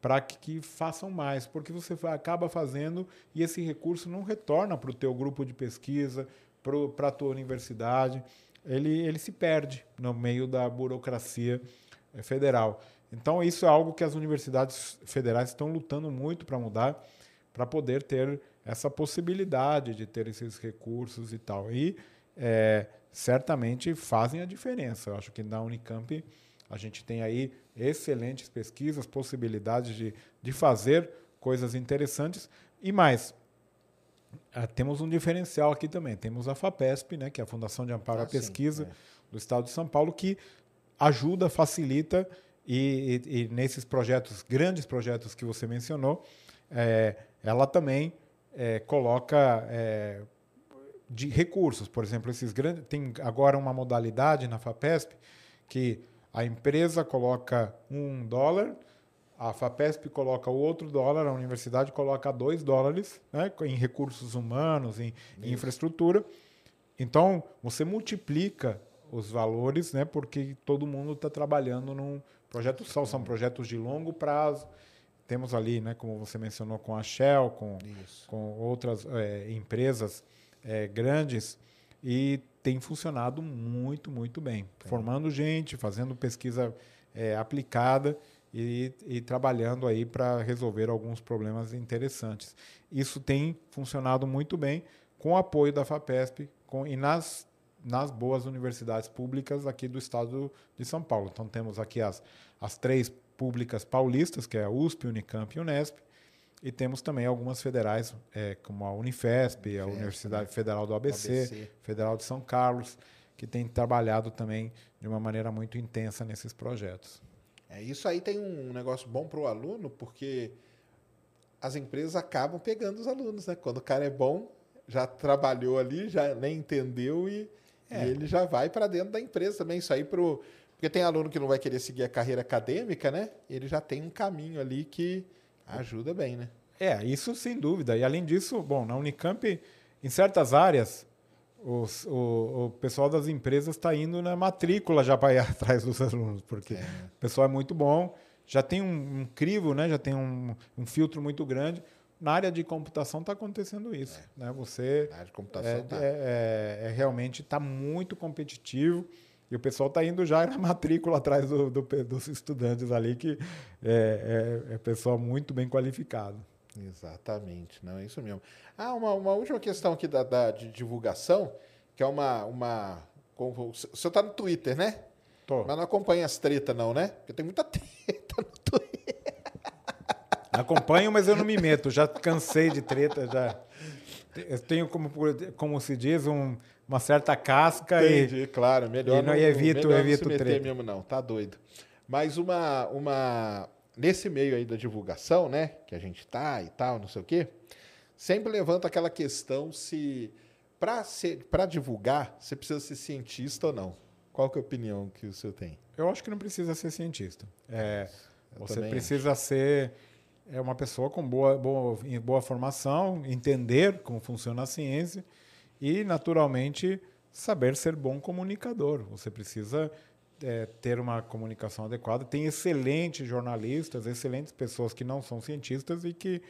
para que façam mais, porque você acaba fazendo e esse recurso não retorna para o teu grupo de pesquisa, para a tua universidade, ele se perde no meio da burocracia federal. Então, isso é algo que as universidades federais estão lutando muito para mudar, para poder ter essa possibilidade de ter esses recursos e tal. E certamente fazem a diferença. Eu acho que na Unicamp a gente tem aí excelentes pesquisas, possibilidades de fazer coisas interessantes. E mais, temos um diferencial aqui também. Temos a FAPESP, né, que é a Fundação de Amparo à Pesquisa do Estado de São Paulo, que ajuda, facilita, e nesses projetos, grandes projetos que você mencionou, ela também coloca... de recursos, por exemplo, esses grandes... Tem agora uma modalidade na FAPESP que a empresa coloca $1, a FAPESP coloca o outro $, a universidade coloca $2, né, em recursos humanos, em infraestrutura. Então, você multiplica os valores, né, porque todo mundo está trabalhando num projeto só. São projetos de longo prazo. Temos ali, né, como você mencionou, com a Shell, com outras empresas... grandes, e tem funcionado muito, muito bem. Formando gente, fazendo pesquisa aplicada e trabalhando aí para resolver alguns problemas interessantes. Isso tem funcionado muito bem com o apoio da FAPESP e nas boas universidades públicas aqui do estado de São Paulo. Então, temos aqui as 3 públicas paulistas, que é a USP, Unicamp e Unesp. E temos também algumas federais, como a Unifesp, a Universidade Federal do ABC, Federal de São Carlos, que tem trabalhado também de uma maneira muito intensa nesses projetos. Isso aí tem um negócio bom para o aluno, porque as empresas acabam pegando os alunos, né? Quando o cara é bom, já trabalhou ali, já nem entendeu, e ele já vai para dentro da empresa também. Isso aí porque tem aluno que não vai querer seguir a carreira acadêmica, né? Ele já tem um caminho ali que... ajuda bem, né? Isso sem dúvida. E além disso, bom, na Unicamp, em certas áreas, o pessoal das empresas está indo na matrícula já para ir atrás dos alunos, porque o pessoal é muito bom, já tem um crivo, né? Já tem um filtro muito grande. Na área de computação está acontecendo isso. Né? Na área de computação realmente está muito competitivo. E o pessoal está indo já na matrícula atrás dos estudantes ali, que é pessoal muito bem qualificado. Exatamente, não é isso mesmo. Uma última questão aqui de divulgação, que é o senhor está no Twitter, né? Tô. Mas não acompanha as tretas não, né? Porque tem muita treta no Twitter. Acompanho, mas eu não me meto. Já cansei de treta, já... Eu tenho, como se diz, uma certa casca. Entendi, claro. Melhor não evito se meter mesmo, não. Tá doido. Mas nesse meio aí da divulgação, né, que a gente tá e tal, não sei o quê, sempre levanta aquela questão se para divulgar você precisa ser cientista ou não. Qual que é a opinião que o senhor tem? Eu acho que não precisa ser cientista. Você precisa ser... uma pessoa com boa formação, entender como funciona a ciência e, naturalmente, saber ser bom comunicador. Você precisa ter uma comunicação adequada. Tem excelentes jornalistas, excelentes pessoas que não são cientistas e que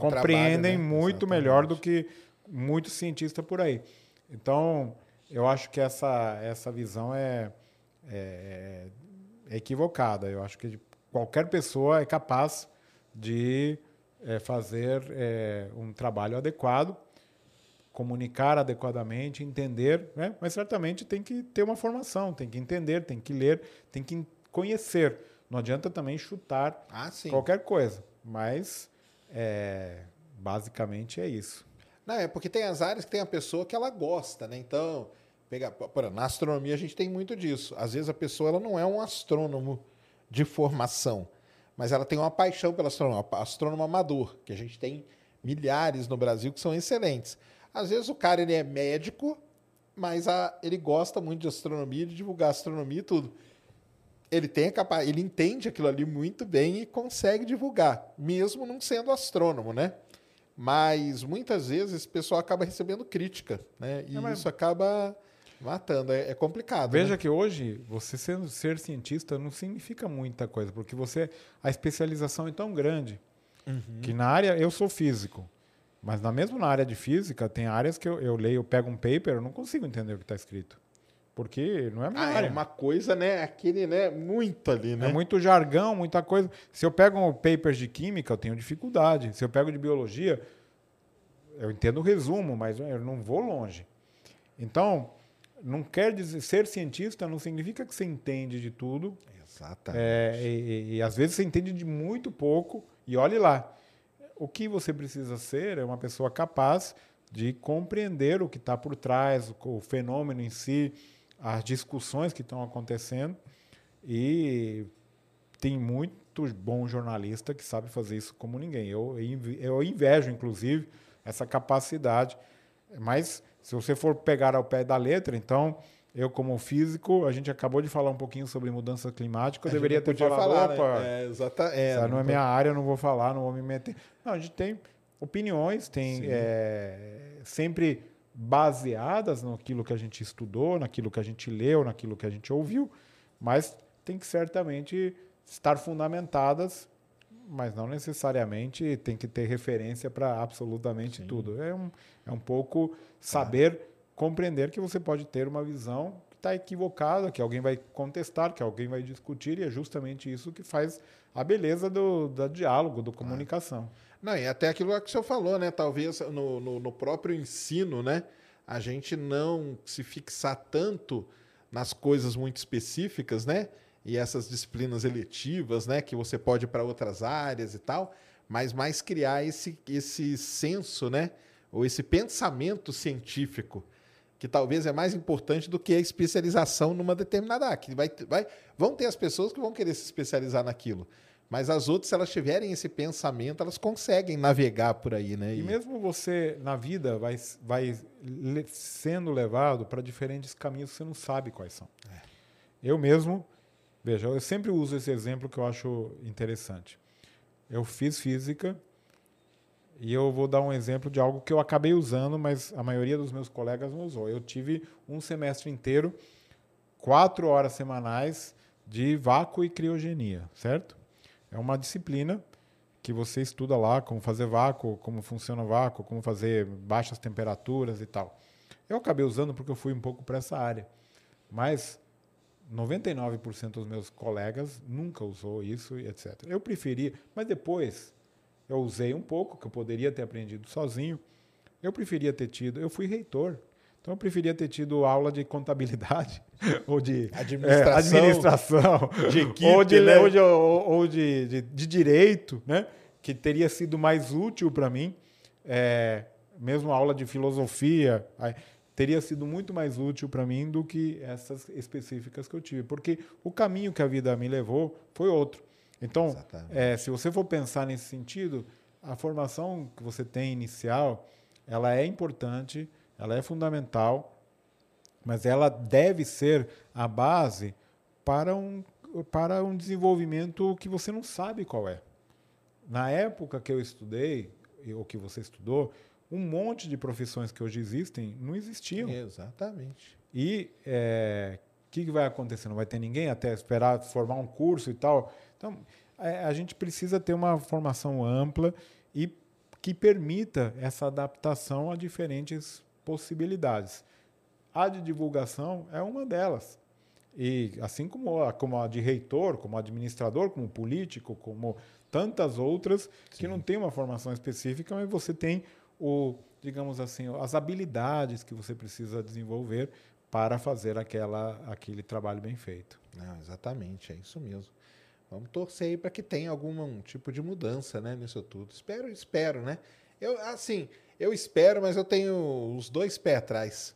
compreendem trabalho, né? muito melhor do que muitos cientistas por aí. Então, eu acho que essa visão é equivocada. Eu acho que qualquer pessoa é capaz de fazer um trabalho adequado, comunicar adequadamente, entender, né? Mas certamente tem que ter uma formação, tem que entender, tem que ler, tem que conhecer. Não adianta também chutar qualquer coisa, mas basicamente é isso. Não, é porque tem as áreas que tem a pessoa que ela gosta, né? Então, na astronomia a gente tem muito disso. Às vezes a pessoa ela não é um astrônomo de formação, mas ela tem uma paixão pela astronomia, astrônomo amador, que a gente tem milhares no Brasil que são excelentes. Às vezes o cara ele é médico, mas ele gosta muito de astronomia, de divulgar astronomia e tudo. Ele tem a ele entende aquilo ali muito bem e consegue divulgar, mesmo não sendo astrônomo, né? Mas muitas vezes esse pessoal acaba recebendo crítica, né? E isso acaba matando, é complicado. Veja, né? Que hoje você ser cientista não significa muita coisa, porque a especialização é tão grande, que na área eu sou físico, mas na área de física tem áreas que eu leio, eu pego um paper, eu não consigo entender o que está escrito. Porque não é a minha área. É uma coisa, né? Aquele, né? Muito ali, né? É muito jargão, muita coisa. Se eu pego um paper de química, eu tenho dificuldade. Se eu pego de biologia, eu entendo o resumo, mas eu não vou longe. Então, não quer dizer... Ser cientista não significa que você entende de tudo. Exatamente. E às vezes você entende de muito pouco. E olhe lá. O que você precisa ser é uma pessoa capaz de compreender o que está por trás, o fenômeno em si, as discussões que estão acontecendo, e tem muitos bons jornalistas que sabem fazer isso como ninguém. Eu invejo, inclusive, essa capacidade, mas se você for pegar ao pé da letra, então, eu como físico, a gente acabou de falar um pouquinho sobre mudança climática, eu deveria ter falado, opa, né? Essa não é minha área, eu não vou falar, não vou me meter. Não, a gente tem opiniões, tem sempre baseadas naquilo que a gente estudou, naquilo que a gente leu, naquilo que a gente ouviu, mas tem que certamente estar fundamentadas, mas não necessariamente tem que ter referência para absolutamente tudo. É um pouco saber compreender que você pode ter uma visão que está equivocada, que alguém vai contestar, que alguém vai discutir, e é justamente isso que faz a beleza do diálogo, da comunicação. Não, e até aquilo que o senhor falou, né? Talvez no próprio ensino, né? A gente não se fixar tanto nas coisas muito específicas, né? E essas disciplinas eletivas, né? Que você pode ir para outras áreas e tal, mas mais criar esse senso, né? Ou esse pensamento científico, que talvez é mais importante do que a especialização numa determinada área. Que vão ter as pessoas que vão querer se especializar naquilo. Mas as outras, se elas tiverem esse pensamento, elas conseguem navegar por aí, né? E mesmo você, na vida, vai sendo levado para diferentes caminhos que você não sabe quais são. É. Eu mesmo, veja, eu sempre uso esse exemplo que eu acho interessante. Eu fiz física e eu vou dar um exemplo de algo que eu acabei usando, mas a maioria dos meus colegas não usou. Eu tive um semestre inteiro, 4 horas semanais de vácuo e criogenia, certo? É uma disciplina que você estuda lá como fazer vácuo, como funciona o vácuo, como fazer baixas temperaturas e tal. Eu acabei usando porque eu fui um pouco para essa área. Mas 99% dos meus colegas nunca usou isso e etc. Eu preferi, mas depois eu usei um pouco, que eu poderia ter aprendido sozinho. Eu preferia ter tido... Eu fui reitor. Então, eu preferia ter tido aula de contabilidade ou de administração de equipe, ou de direito, né? Que teria sido mais útil para mim. Mesmo a aula de filosofia teria sido muito mais útil para mim do que essas específicas que eu tive. Porque o caminho que a vida me levou foi outro. Então, se você for pensar nesse sentido, a formação que você tem inicial, ela é importante, ela é fundamental, mas ela deve ser a base para um desenvolvimento que você não sabe qual é. Na época que eu estudei, ou que você estudou, um monte de profissões que hoje existem não existiam. Exatamente. E que vai acontecer? Não vai ter ninguém até esperar formar um curso e tal? Então, a gente precisa ter uma formação ampla e que permita essa adaptação a diferentes possibilidades. A de divulgação é uma delas. E assim como a de reitor, como administrador, como político, como tantas outras, que não tem uma formação específica, mas você tem ou, digamos assim, as habilidades que você precisa desenvolver para fazer aquele trabalho bem feito. Não, exatamente, é isso mesmo. Vamos torcer aí para que tenha algum tipo de mudança, né, nisso tudo. Espero, né? Eu espero, mas eu tenho os dois pés atrás.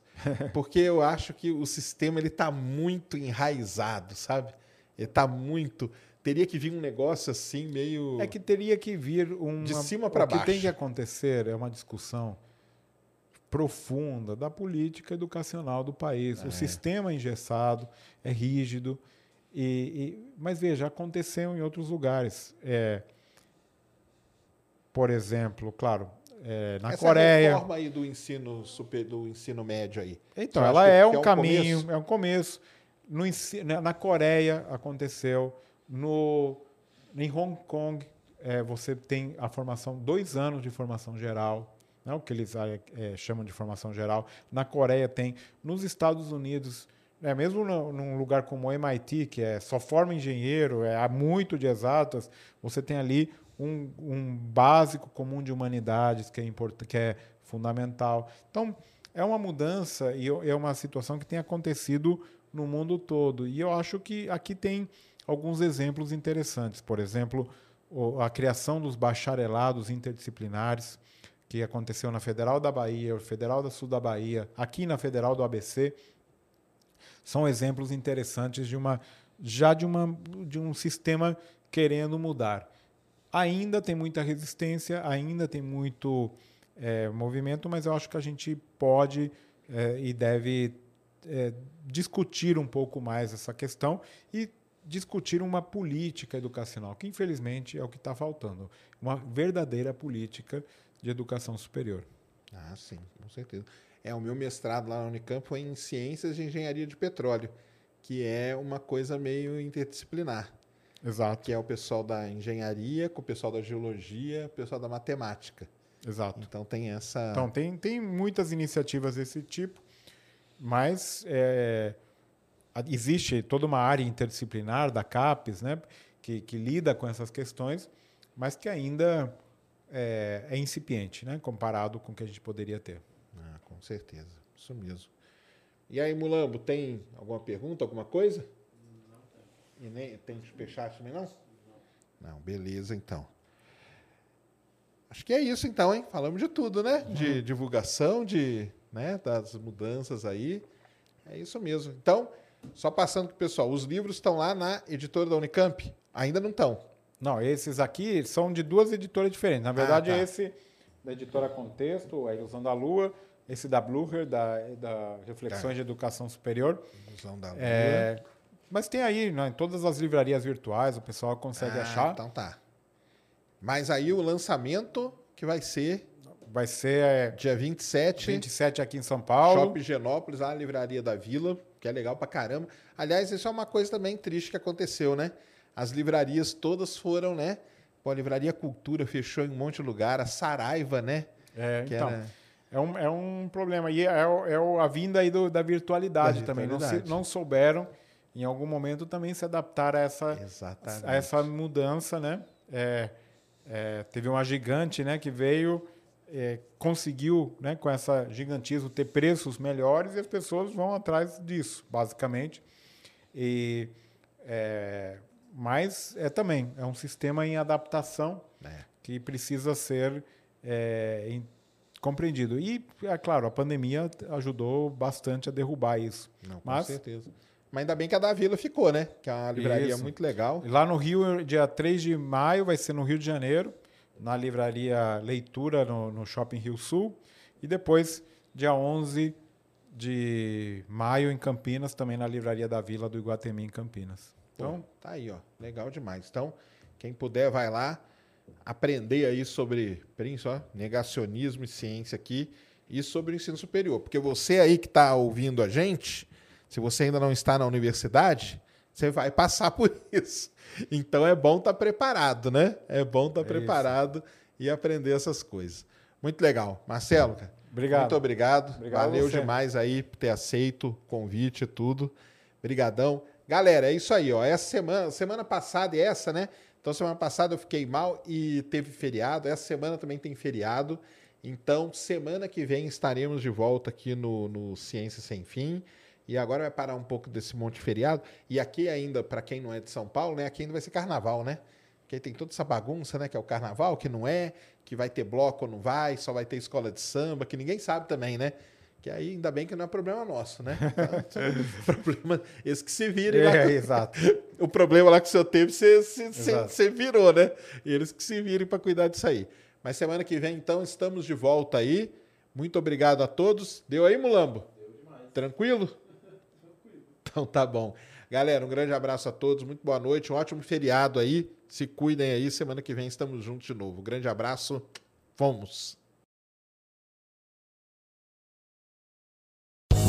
Porque eu acho que o sistema está muito enraizado, sabe? Ele está muito... Teria que vir um negócio assim, meio... É que teria que vir um... De cima para baixo. O que tem que acontecer é uma discussão profunda da política educacional do país. É. O sistema é engessado, é rígido... Mas veja, aconteceu em outros lugares. Por exemplo, claro, na Coreia. Essa reforma aí do ensino médio aí. Então, ela é um caminho, é um começo. Na Coreia aconteceu, em Hong Kong você tem a formação, 2 anos de formação geral, né, o que eles chamam de formação geral. Na Coreia tem, nos Estados Unidos... mesmo num lugar como o MIT, que só forma engenheiro, há muito de exatas, você tem ali um básico comum de humanidades que é fundamental. Então, é uma mudança e é uma situação que tem acontecido no mundo todo. E eu acho que aqui tem alguns exemplos interessantes. Por exemplo, a criação dos bacharelados interdisciplinares, que aconteceu na Federal da Bahia, Federal do Sul da Bahia, aqui na Federal do ABC... São exemplos interessantes de um sistema querendo mudar. Ainda tem muita resistência, ainda tem muito movimento, mas eu acho que a gente pode e deve discutir um pouco mais essa questão e discutir uma política educacional, que infelizmente é o que está faltando, uma verdadeira política de educação superior. Ah, sim, com certeza. O meu mestrado lá na Unicamp foi em Ciências de Engenharia de Petróleo, que é uma coisa meio interdisciplinar. Exato. Que é o pessoal da engenharia, com o pessoal da geologia, o pessoal da matemática. Exato. Então tem essa... Então tem muitas iniciativas desse tipo, mas existe toda uma área interdisciplinar da CAPES, né, que lida com essas questões, mas que ainda é incipiente, né, comparado com o que a gente poderia ter. Ah, com certeza, isso mesmo. E aí, Mulambo, tem alguma pergunta, alguma coisa? Não tem. E nem tem superchat também, não? Não, beleza, então. Acho que é isso, então, hein? Falamos de tudo, né? De divulgação, das mudanças aí. É isso mesmo. Então, só passando para o pessoal, os livros estão lá na editora da Unicamp? Ainda não estão? Não, esses aqui são de 2 editoras diferentes. Na verdade, tá. Esse... da editora Contexto, A Ilusão da Lua, esse da Blucher, da Reflexões de Educação Superior. Ilusão da Lua. Mas tem aí, né, em todas as livrarias virtuais, o pessoal consegue achar. Então tá. Mas aí o lançamento que vai ser... Vai ser... dia 27. 27 aqui em São Paulo. Shopping Higienópolis, lá na Livraria da Vila, que é legal pra caramba. Aliás, isso é uma coisa também triste que aconteceu, né? As livrarias todas foram, né? Pô, a Livraria Cultura fechou em um monte de lugar, a Saraiva, né? É um problema. E a vinda aí da virtualidade também. Não souberam, em algum momento, também se adaptar a essa mudança, né? Teve uma gigante, né, que veio, conseguiu, né, com essa gigantismo, ter preços melhores e as pessoas vão atrás disso, basicamente. E... Mas também é um sistema em adaptação que precisa ser compreendido. E, é claro, a pandemia ajudou bastante a derrubar isso. Não, com certeza. Mas ainda bem que a da Vila ficou, né? Que é uma livraria muito legal. Lá no Rio, dia 3 de maio, vai ser no Rio de Janeiro, na Livraria Leitura, no Shopping Rio Sul. E depois, dia 11 de maio, em Campinas, também na Livraria da Vila do Iguatemi, em Campinas. Então, tá aí, ó. Legal demais. Então, quem puder, vai lá aprender aí sobre negacionismo e ciência aqui e sobre o ensino superior. Porque você aí que está ouvindo a gente, se você ainda não está na universidade, você vai passar por isso. Então, é bom estar preparado, né? É bom estar preparado e aprender essas coisas. Muito legal. Marcelo, cara, muito obrigado. Valeu demais aí por ter aceito o convite e tudo. Obrigadão. Galera, é isso aí, ó. Essa semana passada e essa, né? Então, semana passada eu fiquei mal e teve feriado. Essa semana também tem feriado. Então, semana que vem estaremos de volta aqui no Ciência Sem Fim. E agora vai parar um pouco desse monte de feriado. E aqui ainda, para quem não é de São Paulo, né? Aqui ainda vai ser carnaval, né? Porque aí tem toda essa bagunça, né? Que é o carnaval, que não é, que vai ter bloco ou não vai, só vai ter escola de samba, que ninguém sabe também, né? Que aí ainda bem que não é problema nosso, né? Então, problema, esse que se vira. Exato. O problema lá que o senhor teve, você virou, né? E eles que se virem para cuidar disso aí. Mas semana que vem, então, estamos de volta aí. Muito obrigado a todos. Deu aí, Mulambo? Deu demais. Tranquilo? Então tá bom. Galera, um grande abraço a todos, muito boa noite, um ótimo feriado aí, se cuidem aí, semana que vem estamos juntos de novo. Um grande abraço, vamos!